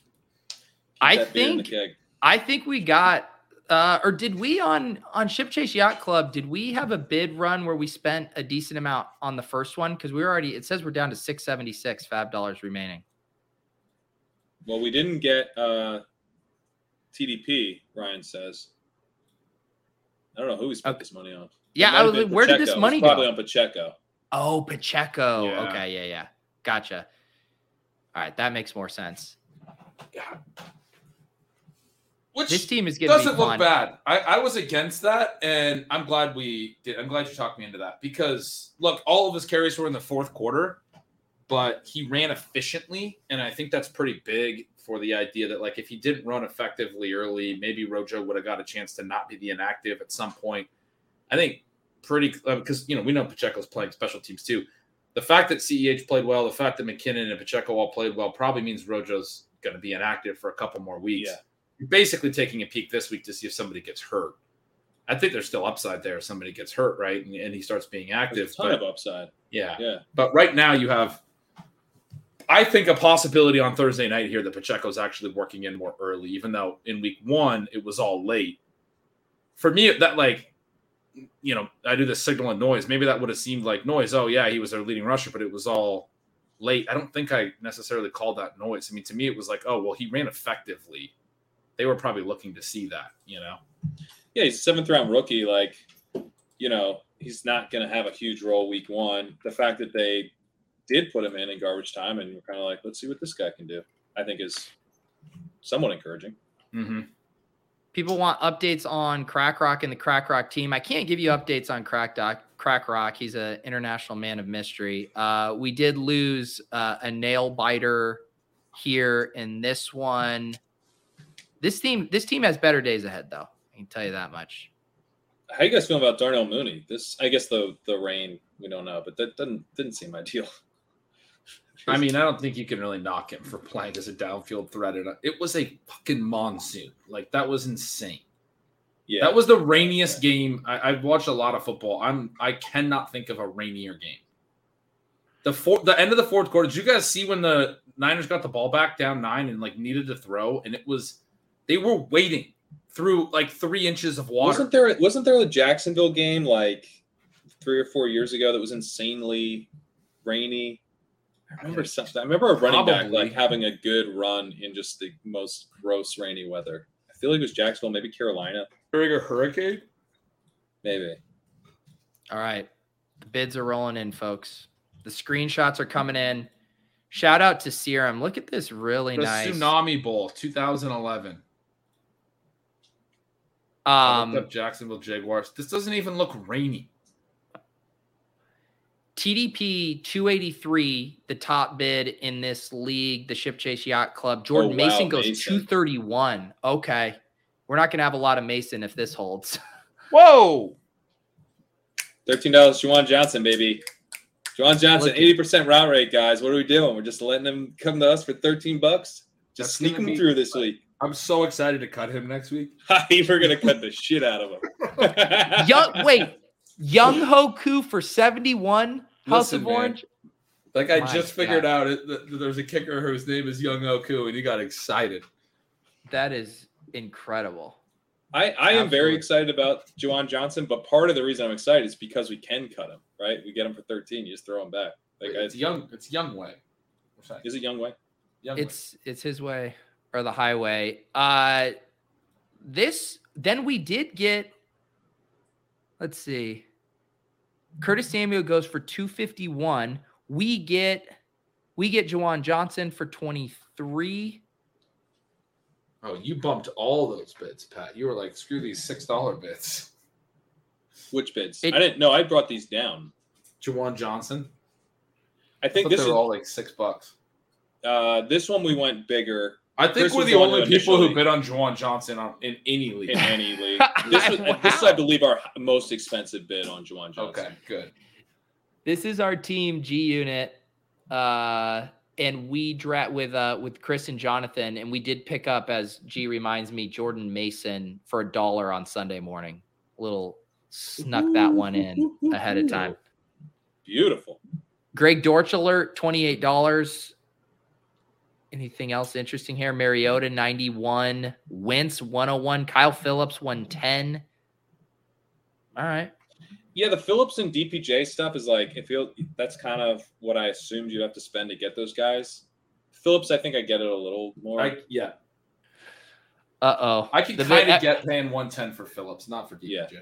I think. The keg. I think we got. Uh, or did we on, on Ship Chase Yacht Club, did we have a bid run where we spent a decent amount on the first one? Because we were already, it says we're down to six seventy-six Fab dollars remaining. Well, we didn't get uh, T D P, Ryan says. I don't know who we spent okay. this money on. Yeah, I was like, where did this money go? Probably on Pacheco. Oh, Pacheco. Yeah. Okay, yeah, yeah. Gotcha. All right, that makes more sense. God. Which this team is getting doesn't look bad. I, I was against that, and I'm glad we did. I'm glad you talked me into that because, look, all of his carries were in the fourth quarter, but he ran efficiently, and I think that's pretty big for the idea that, like, if he didn't run effectively early, maybe Rojo would have got a chance to not be the inactive at some point. I think pretty – because, you know, we know Pacheco's playing special teams too. The fact that C E H played well, the fact that McKinnon and Pacheco all played well probably means Rojo's going to be inactive for a couple more weeks. Yeah. You're basically taking a peek this week to see if somebody gets hurt. I think there's still upside there if somebody gets hurt, right? And, and he starts being active. There's a ton but, of upside. Yeah. yeah. But right now you have, I think, a possibility on Thursday night here that Pacheco's actually working in more early, even though in week one it was all late. For me, that like, you know, I do this signal and noise. Maybe that would have seemed like noise. Oh, yeah, he was their leading rusher, but it was all late. I don't think I necessarily called that noise. I mean, to me it was like, oh, well, he ran effectively. They were probably looking to see that, you know? Yeah, he's a seventh-round rookie. Like, you know, he's not going to have a huge role week one. The fact that they did put him in in garbage time and we're kind of like, let's see what this guy can do, I think is somewhat encouraging. Mm-hmm. People want updates on Crack Rock and the Crack Rock team. I can't give you updates on Crack Doc, Crack Rock. He's an international man of mystery. Uh, we did lose uh, a nail-biter here in this one. This team, this team has better days ahead, though. I can tell you that much. How you guys feeling about Darnell Mooney? This, I guess, the the rain we don't know, but that doesn't didn't seem ideal. I mean, I don't think you can really knock him for playing as a downfield threat. It was a fucking monsoon. Like, that was insane. Yeah, that was the rainiest yeah. game. I, I've watched a lot of football. I'm I cannot think of a rainier game. The four, the end of the fourth quarter. Did you guys see when the Niners got the ball back down nine and like needed to throw, and it was they were waiting through like three inches of water. Wasn't there wasn't there a Jacksonville game like three or four years ago that was insanely rainy? I remember something. I remember a running Probably. back like having a good run in just the most gross rainy weather. I feel like it was Jacksonville, maybe Carolina. During a hurricane? Maybe. All right. The bids are rolling in, folks. The screenshots are coming in. Shout out to Serum. Look at this really the nice Tsunami Bowl twenty eleven. Um, looked up Jacksonville Jaguars. This doesn't even look rainy. T D P two eighty-three, the top bid in this league, the Ship Chase Yacht Club. Jordan oh, wow, Mason goes Mason. two thirty-one. Okay. We're not going to have a lot of Mason if this holds. Whoa. thirteen dollars, Juwan Johnson, baby. Juwan Johnson, eighty percent route rate, guys. What are we doing? We're just letting him come to us for thirteen bucks. Just sneak him through this week. I'm so excited to cut him next week. We're going to cut the shit out of him. Young, wait. Young Hoku for seventy-one. House Listen, of Orange. Man, like I My just figured God. out it, that there's a kicker whose name is Young Hoku, and he got excited. That is incredible. I, I am very excited about Juwan Johnson, but part of the reason I'm excited is because we can cut him, right? We get him for thirteen. You just throw him back. Like it's I, young. It's Young Way. Is it Young Way? Young it's way. It's his way or the highway. Uh, this then we did get. Let's see. Curtis Samuel goes for two fifty-one. We get we get Juwan Johnson for twenty-three. Oh, you bumped all those bids, Pat. You were like, screw these six dollars bids. Which bids? It, I didn't know. I brought these down. Juwan Johnson. I think I this is all like six bucks. Uh, this one we went bigger. I think Chris we're the only people who bid on Juwan Johnson on, in any league. In any league. This was, wow. this is, I believe, our most expensive bid on Juwan Johnson. Okay, good. This is our team G Unit, uh, and we draft with uh, with Chris and Jonathan, and we did pick up, as G reminds me, Jordan Mason for a dollar on Sunday morning. A little snuck that one in ahead of time. Beautiful. Greg Dortch alert, twenty-eight dollars. Anything else interesting here? Mariota, ninety-one. Wentz, one oh one. Kyle Phillips, one ten. All right. Yeah, the Phillips and D P J stuff is like, if you that's kind of what I assumed you'd have to spend to get those guys. Phillips, I think I get it a little more. I, yeah. Uh-oh. I can kind of get paying one ten for Phillips, not for D P J.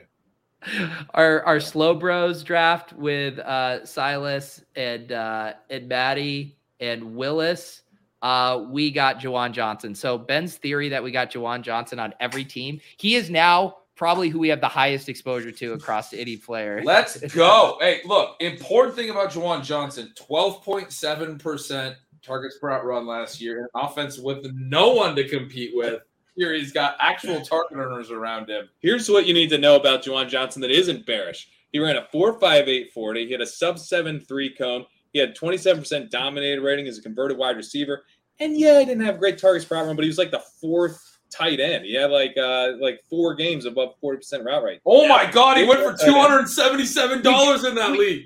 Yeah. Our our Slow Bros draft with uh, Silas and, uh, and Maddie and Willis. Uh, we got Juwan Johnson. So Ben's theory that we got Juwan Johnson on every team, he is now probably who we have the highest exposure to across any player. Let's go. Hey, look, important thing about Juwan Johnson, twelve point seven percent targets per out run last year, an offense with no one to compete with. Here he's got actual target earners around him. Here's what you need to know about Juwan Johnson that isn't bearish. He ran a four five eight forty. He had a sub seven three cone. He had twenty-seven percent dominated rating as a converted wide receiver. And yeah, he didn't have great targets per run, but he was like the fourth tight end. He had like uh, like four games above forty percent route rate. Oh yeah. My God, he went for two hundred seventy-seven dollars we, in that we, league.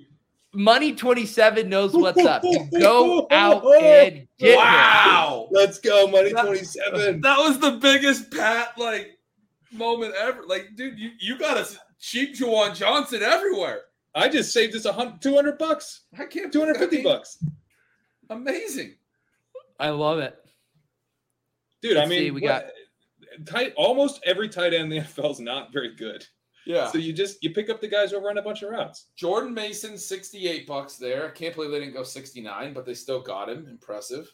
Money twenty-seven knows what's up. Go out and get Wow. Him. Let's go, Money twenty-seven. That was the biggest Pat like moment ever. Like, dude, you, you got a cheap Juwan Johnson everywhere. I just saved us two hundred bucks. I can't. two hundred fifty bucks. Amazing. I love it. Dude, Let's I mean, see, we what, got tight, almost every tight end in the N F L is not very good. Yeah. So you just, you pick up the guys who run a bunch of routes. Jordan Mason, sixty-eight bucks there. I can't believe they didn't go sixty-nine, but they still got him. Impressive.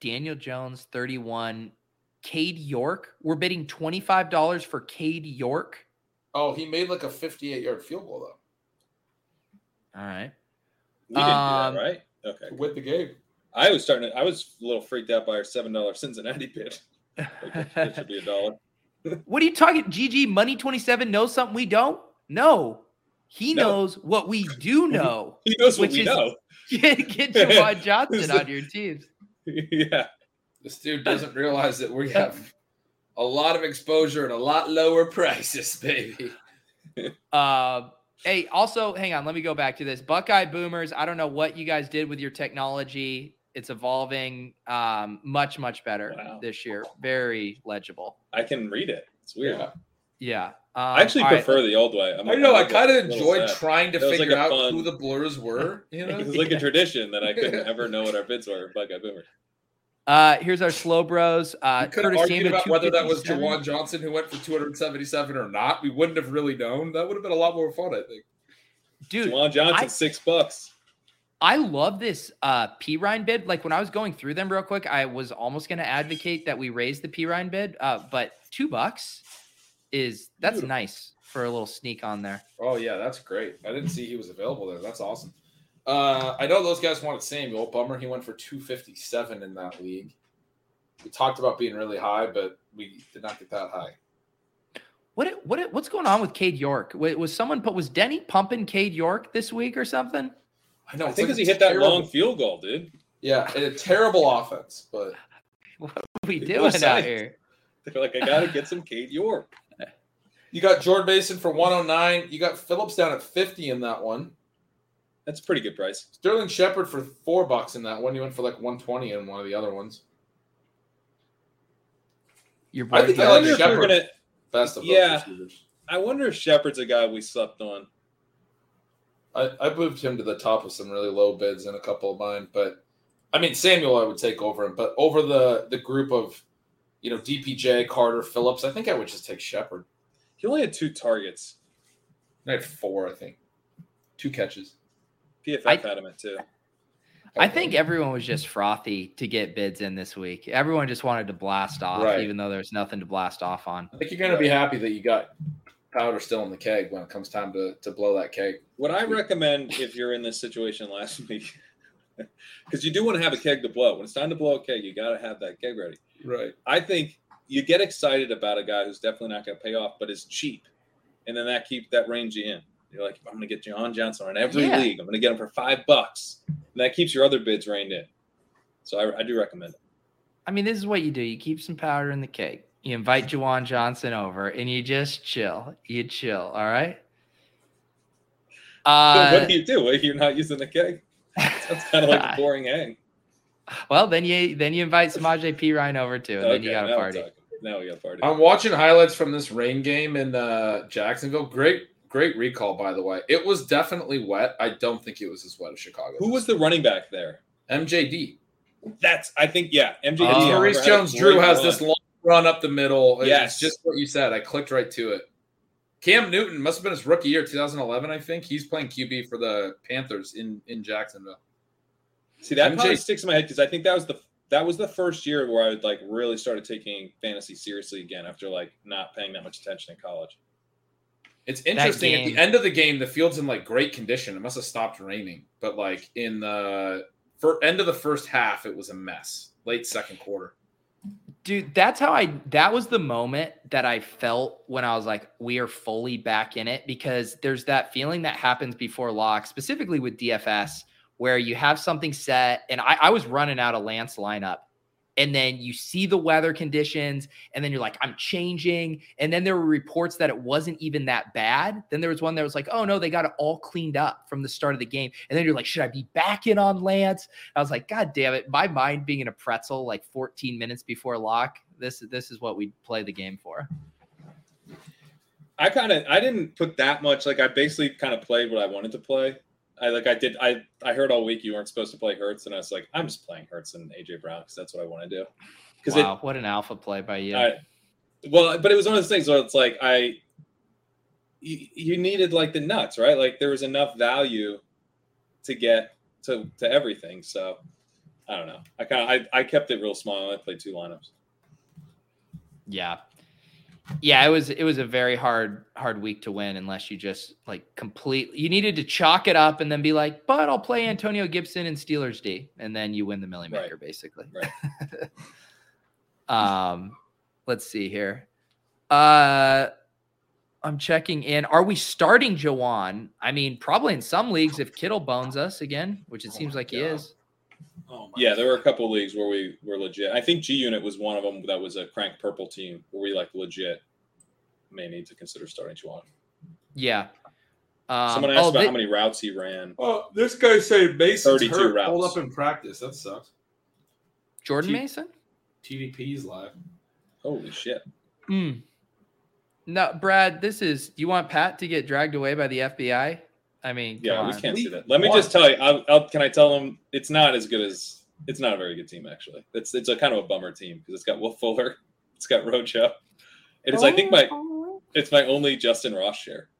Daniel Jones, thirty-one. Cade York. We're bidding twenty-five dollars for Cade York. Oh, he made like a fifty-eight yard field goal, though. All right. We didn't um, do that, right? Okay. With the game. I was starting to, I was a little freaked out by our seven dollars Cincinnati bid. Like, that should be a dollar. What are you talking? G G Money twenty-seven knows something we don't? No. He no. knows what we do know. He knows what we is, know. Get Jawan Johnson on your teams. Yeah. This dude doesn't realize that we have a lot of exposure and a lot lower prices, baby. Uh, hey, also, hang on. Let me go back to this. Buckeye Boomers, I don't know what you guys did with your technology. It's evolving um, much, much better wow. this year. Very legible. I can read it. It's weird. Yeah. yeah. Um, I actually prefer right. the old way. I'm I know. I kind of enjoyed sad. trying to figure like out fun... who the blurs were. You know? It was like yeah. a tradition that I couldn't ever know what our bids were. Buckeye Boomers. Uh, here's our slow bros. Uh, we could have argued about whether that was Jawan Johnson who went for two hundred seventy-seven or not. We wouldn't have really known. That would have been a lot more fun, I think. Dude, Jawan Johnson, I, six bucks. I love this uh, P-Ryan bid. Like when I was going through them real quick, I was almost going to advocate that we raise the P-Ryan bid, uh, but two bucks is that's Beautiful. nice for a little sneak on there. Oh yeah, that's great. I didn't see he was available there. That's awesome. Uh, I know those guys wanted Samuel. Bummer, he went for two fifty-seven in that league. We talked about being really high, but we did not get that high. What what what's going on with Cade York? Was someone put was Denny pumping Cade York this week or something? I know. I think because like he hit terrible, that long field goal, dude. Yeah, and a terrible offense. But what are we doing out signed. here? They're like, I gotta get some Cade York. You got Jordan Mason for one oh nine. You got Phillips down at fifty in that one. That's a pretty good price. Sterling Shepard for four bucks in that one. He went for like one twenty in one of the other ones. Your I think I like Shepard. We're gonna, best of yeah, both receivers. I wonder if Shepard's a guy we slept on. I, I moved him to the top with some really low bids and a couple of mine, but I mean Samuel, I would take over him, but over the the group of you know D P J, Carter, Phillips, I think I would just take Shepard. He only had two targets. I had four, I think. Two catches. P F F I, had him at two. I think everyone was just frothy to get bids in this week. Everyone just wanted to blast off, right. even though there's nothing to blast off on. I think you're going to be happy that you got powder still in the keg when it comes time to, to blow that keg. What I recommend if you're in this situation last week, because you do want to have a keg to blow. When it's time to blow a keg, you got to have that keg ready. Right. I think you get excited about a guy who's definitely not going to pay off, but is cheap, and then that keep that range you in. You're like, I'm going to get Jawan Johnson on every yeah. league. I'm going to get him for five bucks. And that keeps your other bids reined in. So I, I do recommend it. I mean, this is what you do. You keep some powder in the keg. You invite Jawan Johnson over, and you just chill. You chill, all right? Uh, so what do you do if you're not using the keg? That's kind of like a boring hang. Well, then you then you invite Samaje Perine over, too, and okay, then you got a party. Now we got a party. I'm watching highlights from this rain game in uh, Jacksonville. Great. Great recall, by the way. It was definitely wet. I don't think it was as wet as Chicago. Who was the running back there? M J D. That's, I think, yeah. M J D. Uh, Maurice Jones-Drew has this long run up the middle. It's yes. just what you said. I clicked right to it. Cam Newton must have been his rookie year, twenty eleven, I think. He's playing Q B for the Panthers in, in Jacksonville. See, that M J probably sticks in my head because I think that was the that was the first year where I would like really started taking fantasy seriously again after like not paying that much attention in college. It's interesting. At the end of the game, the field's in like great condition. It must have stopped raining, but like in the for end of the first half, it was a mess. Late second quarter, dude. That's how I. That was the moment that I felt when I was like, we are fully back in it because there's that feeling that happens before lock, specifically with D F S, where you have something set, and I, I was running out of Lance lineup. And then you see the weather conditions, and then you're like, I'm changing. And then there were reports that it wasn't even that bad. Then there was one that was like, oh, no, they got it all cleaned up from the start of the game. And then you're like, should I be back in on Lance? I was like, God damn it. My mind being in a pretzel like fourteen minutes before lock, this, this is what we play the game for. I kind of – I didn't put that much – like I basically kind of played what I wanted to play. I like I did I I heard all week you weren't supposed to play Hurts, and I was like, I'm just playing Hurts and A J Brown because that's what I want to do. Wow, it, what an alpha play by you. I, well, but it was one of those things where it's like I you, you needed like the nuts, right? Like there was enough value to get to to everything. So I don't know. I kind of I, I kept it real small. I played two lineups. Yeah. Yeah, it was it was a very hard hard week to win unless you just like completely you needed to chalk it up and then be like, but I'll play Antonio Gibson and Steelers D, and then you win the Millie Maker, right. basically. Right. um, let's see here. Uh, I'm checking in. Are we starting Jawan? I mean, probably in some leagues if Kittle bones us again, which it oh seems like God. he is. Oh my yeah, God. There were a couple of leagues where we were legit. I think G Unit was one of them that was a crank purple team where we like legit may need to consider starting Juwan. Yeah. Um, Someone asked oh, about they, how many routes he ran. Oh, this guy said Mason's hurt. Routes. Hold up in practice. That sucks. Jordan T- Mason? T D P's live. Holy shit. Mm. No, Brad, this is – you want Pat to get dragged away by the F B I? I mean, yeah, we can't we see that. Let me just tell you. I'll, I'll, can I tell them it's not as good as it's not a very good team actually. It's it's a kind of a bummer team because it's got Will Fuller, it's got Rojo, and it's oh, I think my oh. it's my only Justin Ross share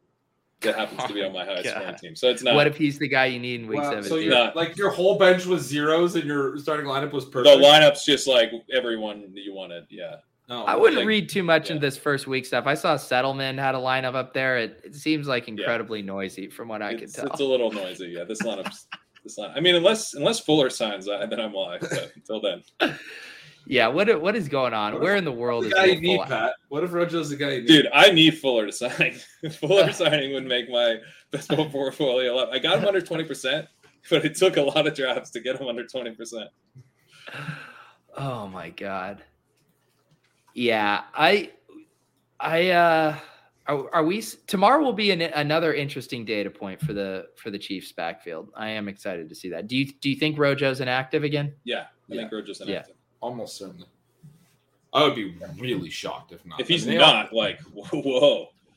that happens oh, to be on my highest scoring team. So it's not. What if he's the guy you need in week wow, seven? So you're, not, like your whole bench was zeros and your starting lineup was perfect. The lineup's just like everyone that you wanted. Yeah. No, I wouldn't like, read too much yeah. into this first week stuff. I saw Settlement had a lineup up there. It, it seems like incredibly yeah. noisy from what I it's, can tell. It's a little noisy. Yeah, this lineup's this lineup. I mean, unless unless Fuller signs, I, then I'm live. But until then, yeah. What what is going on? What Where if, in the world is the guy you need, Pat? What if Rojo's the guy you need? Dude, I need Fuller to sign. Fuller signing would make my best ball portfolio up. I got him under twenty percent, but it took a lot of drafts to get him under twenty percent. Oh my God. Yeah, I, I, uh, are, are we, tomorrow will be an, another interesting data point for the, for the Chiefs backfield. I am excited to see that. Do you, do you think Rojo's inactive again? Yeah. I yeah. think Rojo's inactive. Yeah. Almost certainly. I would be really shocked if not. If he's I mean, not all, like, whoa,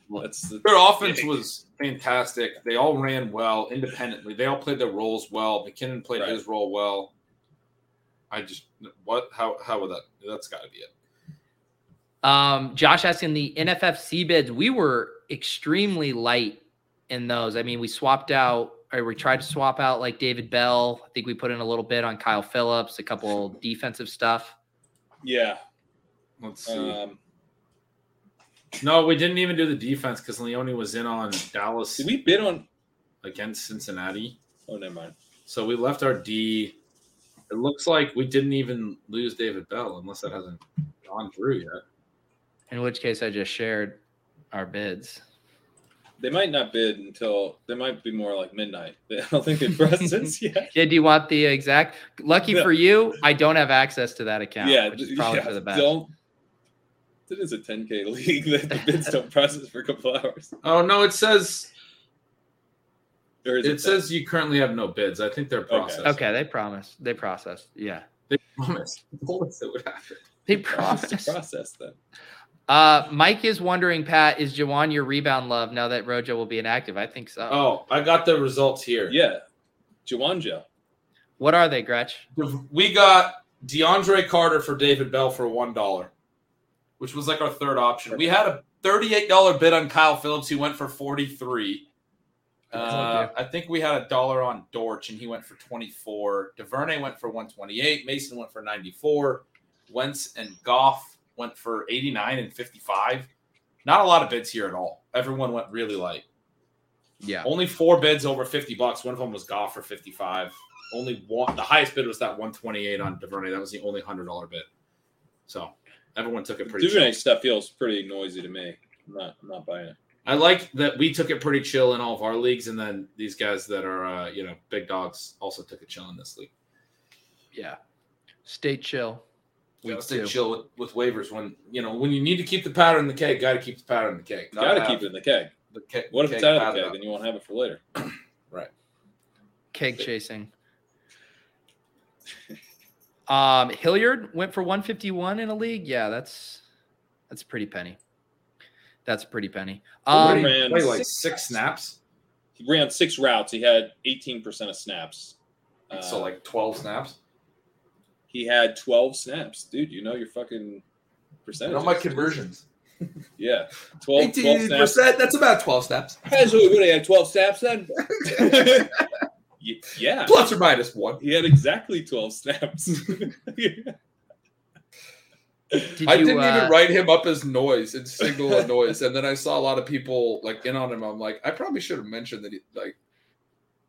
whoa. That's the their offense thing. was fantastic. They all ran well independently. They all played their roles well. McKinnon played right. his role well. I just, what, how, how would that, that's gotta be it. Um, Josh asking the N F F C bids, we were extremely light in those. I mean, we swapped out, or we tried to swap out like David Bell. I think we put in a little bit on Kyle Phillips, a couple defensive stuff. Yeah. Let's see. Um, no, we didn't even do the defense because Leone was in on Dallas. Did we bid on against Cincinnati? Oh, never mind. So we left our D. It looks like we didn't even lose David Bell unless that hasn't gone through yet. In which case, I just shared our bids. They might not bid until they might be more like midnight. I don't think they've pressed since yet. Yeah, do you want the exact? Lucky no. for you, I don't have access to that account. Yeah, which is probably yeah, for the best. Don't. It is a ten K league that the bids don't process for a couple hours. Oh no, it says. It, it says you currently have no bids. I think they're processed. Okay, okay they promised. They processed. Yeah, they promised. What would happen? They promised to process them. Uh, Mike is wondering, Pat, is Jawan your rebound love now that Rojo will be inactive? I think so. Oh, I got the results here. Yeah. Jawan Joe. What are they, Gretch? We got DeAndre Carter for David Bell for one dollar, which was like our third option. We had a thirty-eight dollars bid on Kyle Phillips. He went for forty-three dollars. Uh, I think we had a dollar on Dortch, and he went for twenty-four dollars. DuVernay went for one hundred twenty-eight dollars. Mason went for ninety-four dollars. Wentz and Goff went for eighty-nine and fifty-five. Not a lot of bids here at all. Everyone went really light. Yeah. Only four bids over fifty bucks. One of them was Goff for fifty-five. Only one. The highest bid was that one hundred twenty-eight on DuVernay. That was the only one hundred dollars bid. So everyone took it pretty. DuVernay stuff feels pretty noisy to me. I'm not, I'm not buying it. I like that we took it pretty chill in all of our leagues, and then these guys that are uh, you know big dogs also took it chill in this league. Yeah. Stay chill. We gotta stay chill with, with waivers when you know when you need to keep the powder in the keg. Got to keep the powder in the keg. Got to keep it in the keg. The keg what if keg it's out of the keg? Then you won't have it for later. Right. Keg chasing. um, Hilliard went for one hundred fifty-one in a league. Yeah, that's that's a pretty penny. That's a pretty penny. Um, he ran wait, like six, six snaps. He ran six routes. He had eighteen percent of snaps. Uh, so like twelve snaps. He had twelve snaps. Dude, you know your fucking percentage. All my conversions. Yeah. twelve, eighteen percent, twelve snaps. That's about twelve snaps. That's what we would have had twelve snaps then. Yeah. Plus or minus one. He had exactly twelve snaps. Yeah. Did I you, didn't uh, even write him up as noise and signal a noise. And then I saw a lot of people like in on him. I'm like, I probably should have mentioned that. He, like,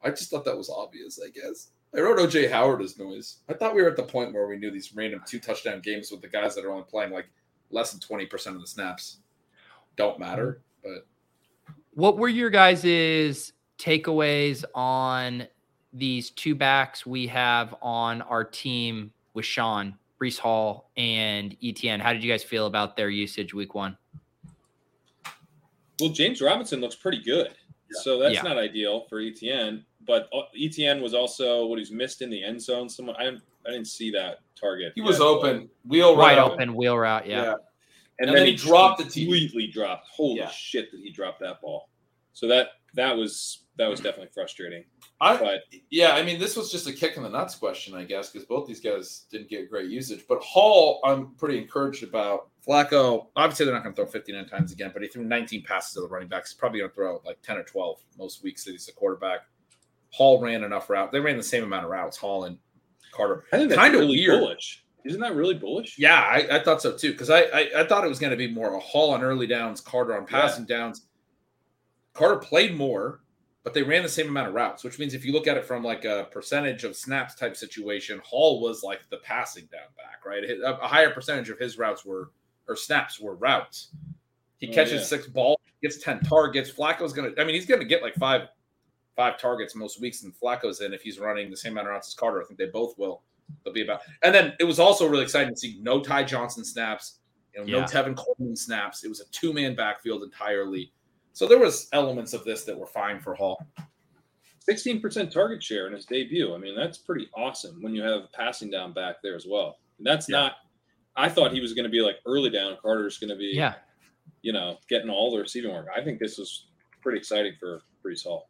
I just thought that was obvious, I guess. I wrote O J Howard as noise. I thought we were at the point where we knew these random two touchdown games with the guys that are only playing like less than twenty percent of the snaps don't matter. But what were your guys' takeaways on these two backs we have on our team with Sean, Breece Hall, and Etienne? How did you guys feel about their usage week one? Well, James Robinson looks pretty good. Yeah. So that's yeah. not ideal for Etienne, but Etienne was also what he's missed in the end zone. Someone I didn't, I didn't see that target. He was open wheel route. Right open wheel route. Yeah. yeah. And, and then, then he, he dropped the completely dropped. Holy yeah. shit that he dropped that ball. So that, that was, that was definitely frustrating. I, but yeah. I mean, this was just a kick in the nuts question, I guess, because both these guys didn't get great usage, but Hall, I'm pretty encouraged about. Flacco, obviously they're not going to throw fifty-nine times again, but he threw nineteen passes to the running backs. He's probably going to throw like ten or twelve most weeks that he's a quarterback. Hall ran enough routes. They ran the same amount of routes, Hall and Carter. I think that's kind of really weird. Bullish. Isn't that really bullish? Yeah, I, I thought so too, because I, I, I thought it was going to be more a Hall on early downs, Carter on passing yeah. downs. Carter played more, but they ran the same amount of routes, which means if you look at it from like a percentage of snaps type situation, Hall was like the passing down back, right? A, a higher percentage of his routes were, or snaps were routes. He oh, catches yeah. six balls, gets ten targets. Flacco's going to, I mean, he's going to get like five, five targets most weeks. And Flacco's in, if he's running the same amount of routes as Carter, I think they both will. They'll be about. And then it was also really exciting to see no Ty Johnson snaps, you know, yeah. no Tevin Coleman snaps. It was a two man backfield entirely. So there was elements of this that were fine for Hall. sixteen percent target share in his debut. I mean, that's pretty awesome when you have a passing down back there as well. And that's yeah. not – I thought he was going to be like early down. Carter's going to be, yeah. you know, getting all the receiving work. I think this was pretty exciting for Breece Hall.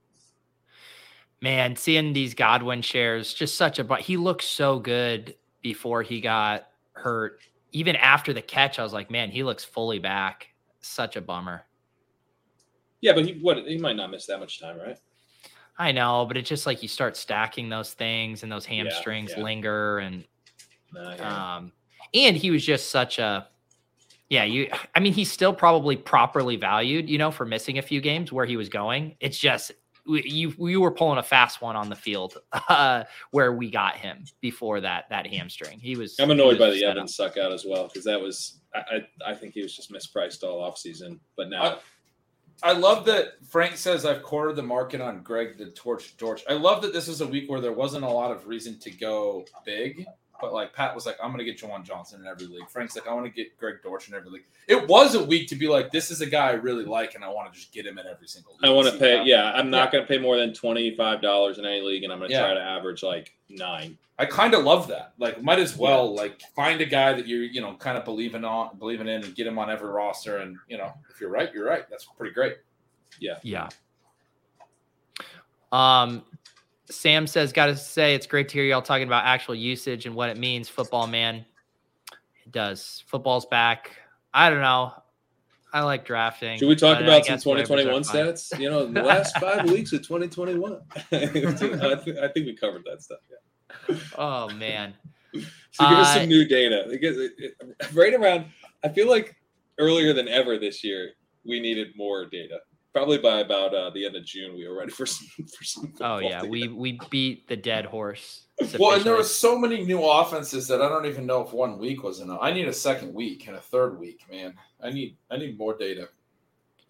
Man, seeing these Godwin shares, just such a – he looked so good before he got hurt. Even after the catch, I was like, man, he looks fully back. Such a bummer. Yeah, but he what he might not miss that much time, right? I know, but it's just like you start stacking those things and those hamstrings yeah, yeah. linger and nah, yeah. um and he was just such a yeah, you I mean he's still probably properly valued, you know, for missing a few games where he was going. It's just you you were pulling a fast one on the field uh, where we got him before that that hamstring. He was I'm annoyed was by the Evans suck out as well because that was I, I I think he was just mispriced all offseason, but now I, I love that Frank says I've cornered the market on Greg the Torch Dorch. I love that this is a week where there wasn't a lot of reason to go big, but like Pat was like, I'm going to get Juwan Johnson in every league. Frank's like, I want to get Greg Dortch in every league. It was a week to be like, this is a guy I really like, and I want to just get him in every single league. I want to pay, yeah, I'm not yeah. going to pay more than twenty-five dollars in any league, and I'm going to yeah. try to average like nine. I kind of love that. Like, might as well yeah. like find a guy that you're, you know, kind of believing on, believing in, and get him on every roster. And you know, if you're right, you're right. That's pretty great. Yeah, yeah. Um, Sam says, "Got to say, it's great to hear y'all talking about actual usage and what it means." Football, man, it does. Football's back. I don't know. I like drafting. Should we talk about some twenty twenty-one stats? You know, in the last five weeks of twenty twenty-one. I think we covered that stuff. Yeah. Oh man! So give uh, us some new data because it, it, right around, I feel like earlier than ever this year we needed more data. Probably by about uh, the end of June we were ready for some. For some oh yeah, data. we we beat the dead horse. Well, and there were so many new offenses that I don't even know if one week was enough. I need a second week and a third week, man. I need I need more data.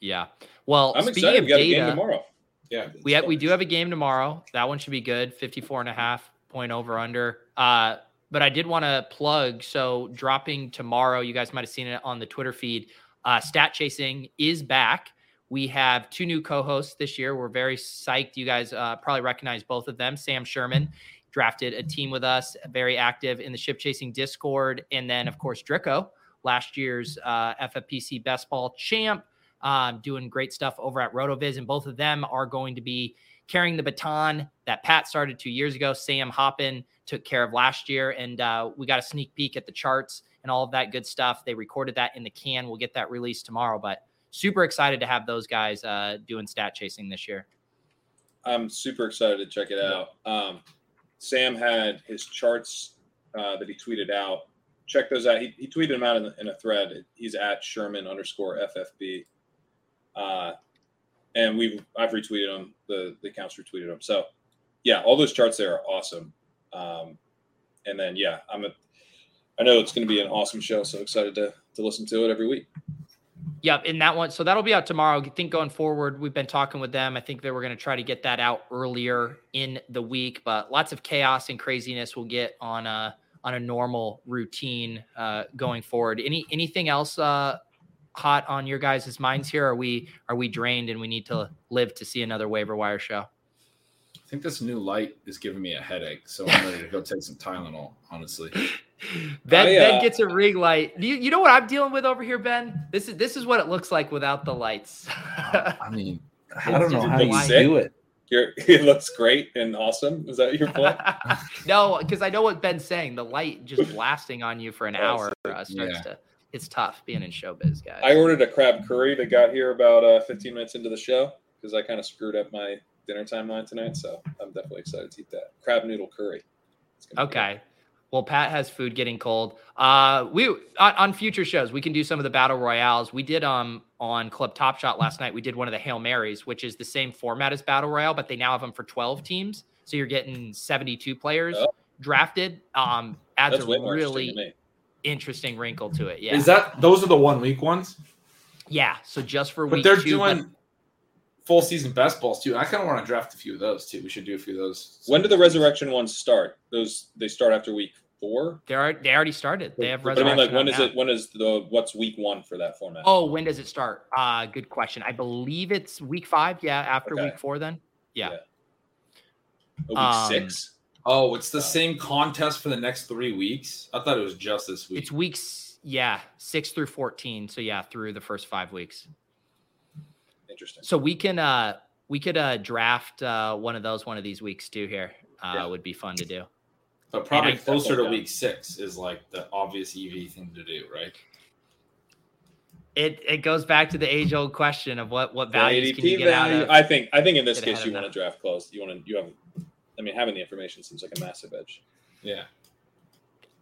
Yeah. Well, I'm speaking excited. Of we got data, a game tomorrow. Yeah, we ha- we do have a game tomorrow. That one should be good. fifty-four and a half. Point over under. Uh, but I did want to plug. So dropping tomorrow, you guys might have seen it on the Twitter feed. Uh, Stat Chasing is back. We have two new co-hosts this year. We're very psyched. You guys uh, probably recognize both of them. Sam Sherman drafted a team with us, very active in the Ship Chasing Discord. And then, of course, Dricko, last year's uh, F F P C Best Ball champ, um, doing great stuff over at RotoViz. And both of them are going to be carrying the baton that Pat started two years ago. Sam Hoppin took care of last year, and uh, we got a sneak peek at the charts and all of that good stuff. They recorded that in the can. We'll get that released tomorrow, but super excited to have those guys uh, doing Stat Chasing this year. I'm super excited to check it out. Um, Sam had his charts uh, that he tweeted out check those out. He, he tweeted them out in, the, in a thread. He's at Sherman underscore F F B. Uh, and we've I've retweeted them. The, the accounts retweeted them. So, yeah, all those charts there are awesome. Um, and then, yeah, I'm a, I know it's going to be an awesome show, so excited to to listen to it every week. Yep, and that one, so that'll be out tomorrow. I think going forward, we've been talking with them. I think they were going to try to get that out earlier in the week, but lots of chaos and craziness we'll get on a on a normal routine uh, going forward. Any anything else uh, hot on your guys' minds here? Are we are we drained and we need to live to see another waiver wire show? I think this new light is giving me a headache, so I'm ready to go take some Tylenol, honestly. Ben, I, uh, Ben gets a ring light. You, you know what I'm dealing with over here, Ben? This is this is what it looks like without the lights. I mean, I don't know how you do it. You're, it looks great and awesome. Is that your point? No, because I know what Ben's saying. The light just blasting on you for an hour uh, starts yeah. to – it's tough being in showbiz, guys. I ordered a crab curry that got here about uh, fifteen minutes into the show because I kind of screwed up my dinner timeline tonight, so I'm definitely excited to eat that. Crab noodle curry. Okay. Well, Pat has food getting cold. Uh, we on, on future shows, we can do some of the battle royales. We did um on Club Top Shot last night. We did one of the Hail Marys, which is the same format as battle royale, but they now have them for twelve teams. So you're getting seventy-two players oh. drafted. Um, adds That's a really interesting, interesting wrinkle to it. Yeah, is that those are the one week ones? Yeah. So just for but week they're two, doing but, full season best balls too. I kind of want to draft a few of those too. We should do a few of those. When do the resurrection ones start? Those they start after week four. They are they already started. They have resurrection. But I mean, like when is it? When is the what's week one for that format? Oh, when does it start? Uh good question. I believe it's week five. Yeah, after okay. week four. Then yeah. yeah. Oh, week um, six. Oh, it's the uh, same contest for the next three weeks. I thought it was just this week. It's weeks yeah six through fourteen. So yeah, through the first five weeks. Interesting. So we can uh, we could uh, draft uh, one of those one of these weeks too. Here uh, yeah. would be fun to do. But probably closer to week six is like the obvious E V thing to do, right? It it goes back to the age old question of what what values can you get value, out of. I think I think in this case you want to draft close. You want to you have. I mean, having the information seems like a massive edge. Yeah.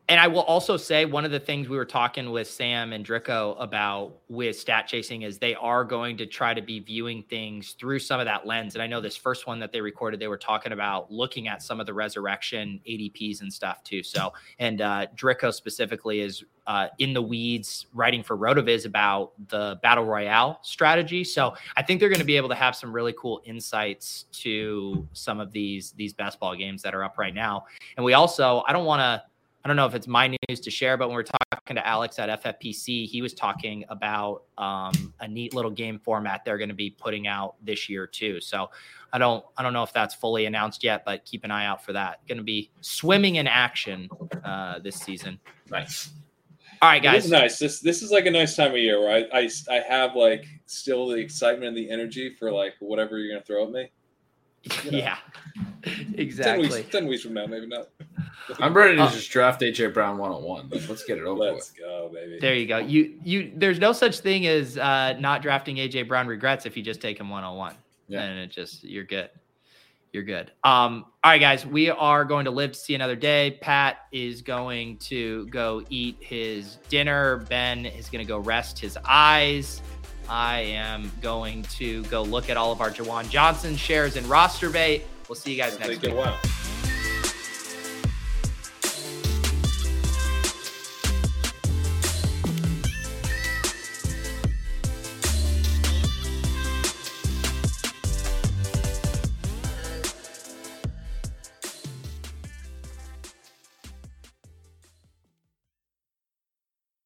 And I will also say one of the things we were talking with Sam and Drico about with stat chasing is they are going to try to be viewing things through some of that lens. And I know this first one that they recorded, they were talking about looking at some of the resurrection A D Ps and stuff too. So, and uh, Drico specifically is uh, in the weeds writing for RotoViz about the battle royale strategy. So I think they're going to be able to have some really cool insights to some of these, these best ball games that are up right now. And we also, I don't want to, I don't know if it's my news to share, but when we were talking to Alex at F F P C, he was talking about um, a neat little game format they're going to be putting out this year too. So I don't, I don't know if that's fully announced yet, but keep an eye out for that. Going to be swimming in action uh, this season. Nice. All right, guys. It is nice. This this is like a nice time of year where I I, I have like still the excitement and the energy for like whatever you're going to throw at me. You know. Yeah, exactly. Ten weeks, ten weeks from now, maybe not. I'm ready to uh, just draft A J Brown one oh one. Let's get it over with. Let's go, baby. There you go. You you. There's no such thing as uh, not drafting A J Brown regrets if you just take him one oh one. Yeah. And it just you're good. You're good. Um, all right, guys, we are going to live to see another day. Pat is going to go eat his dinner. Ben is going to go rest his eyes. I am going to go look at all of our Jawan Johnson shares in roster bait. We'll see you guys next week.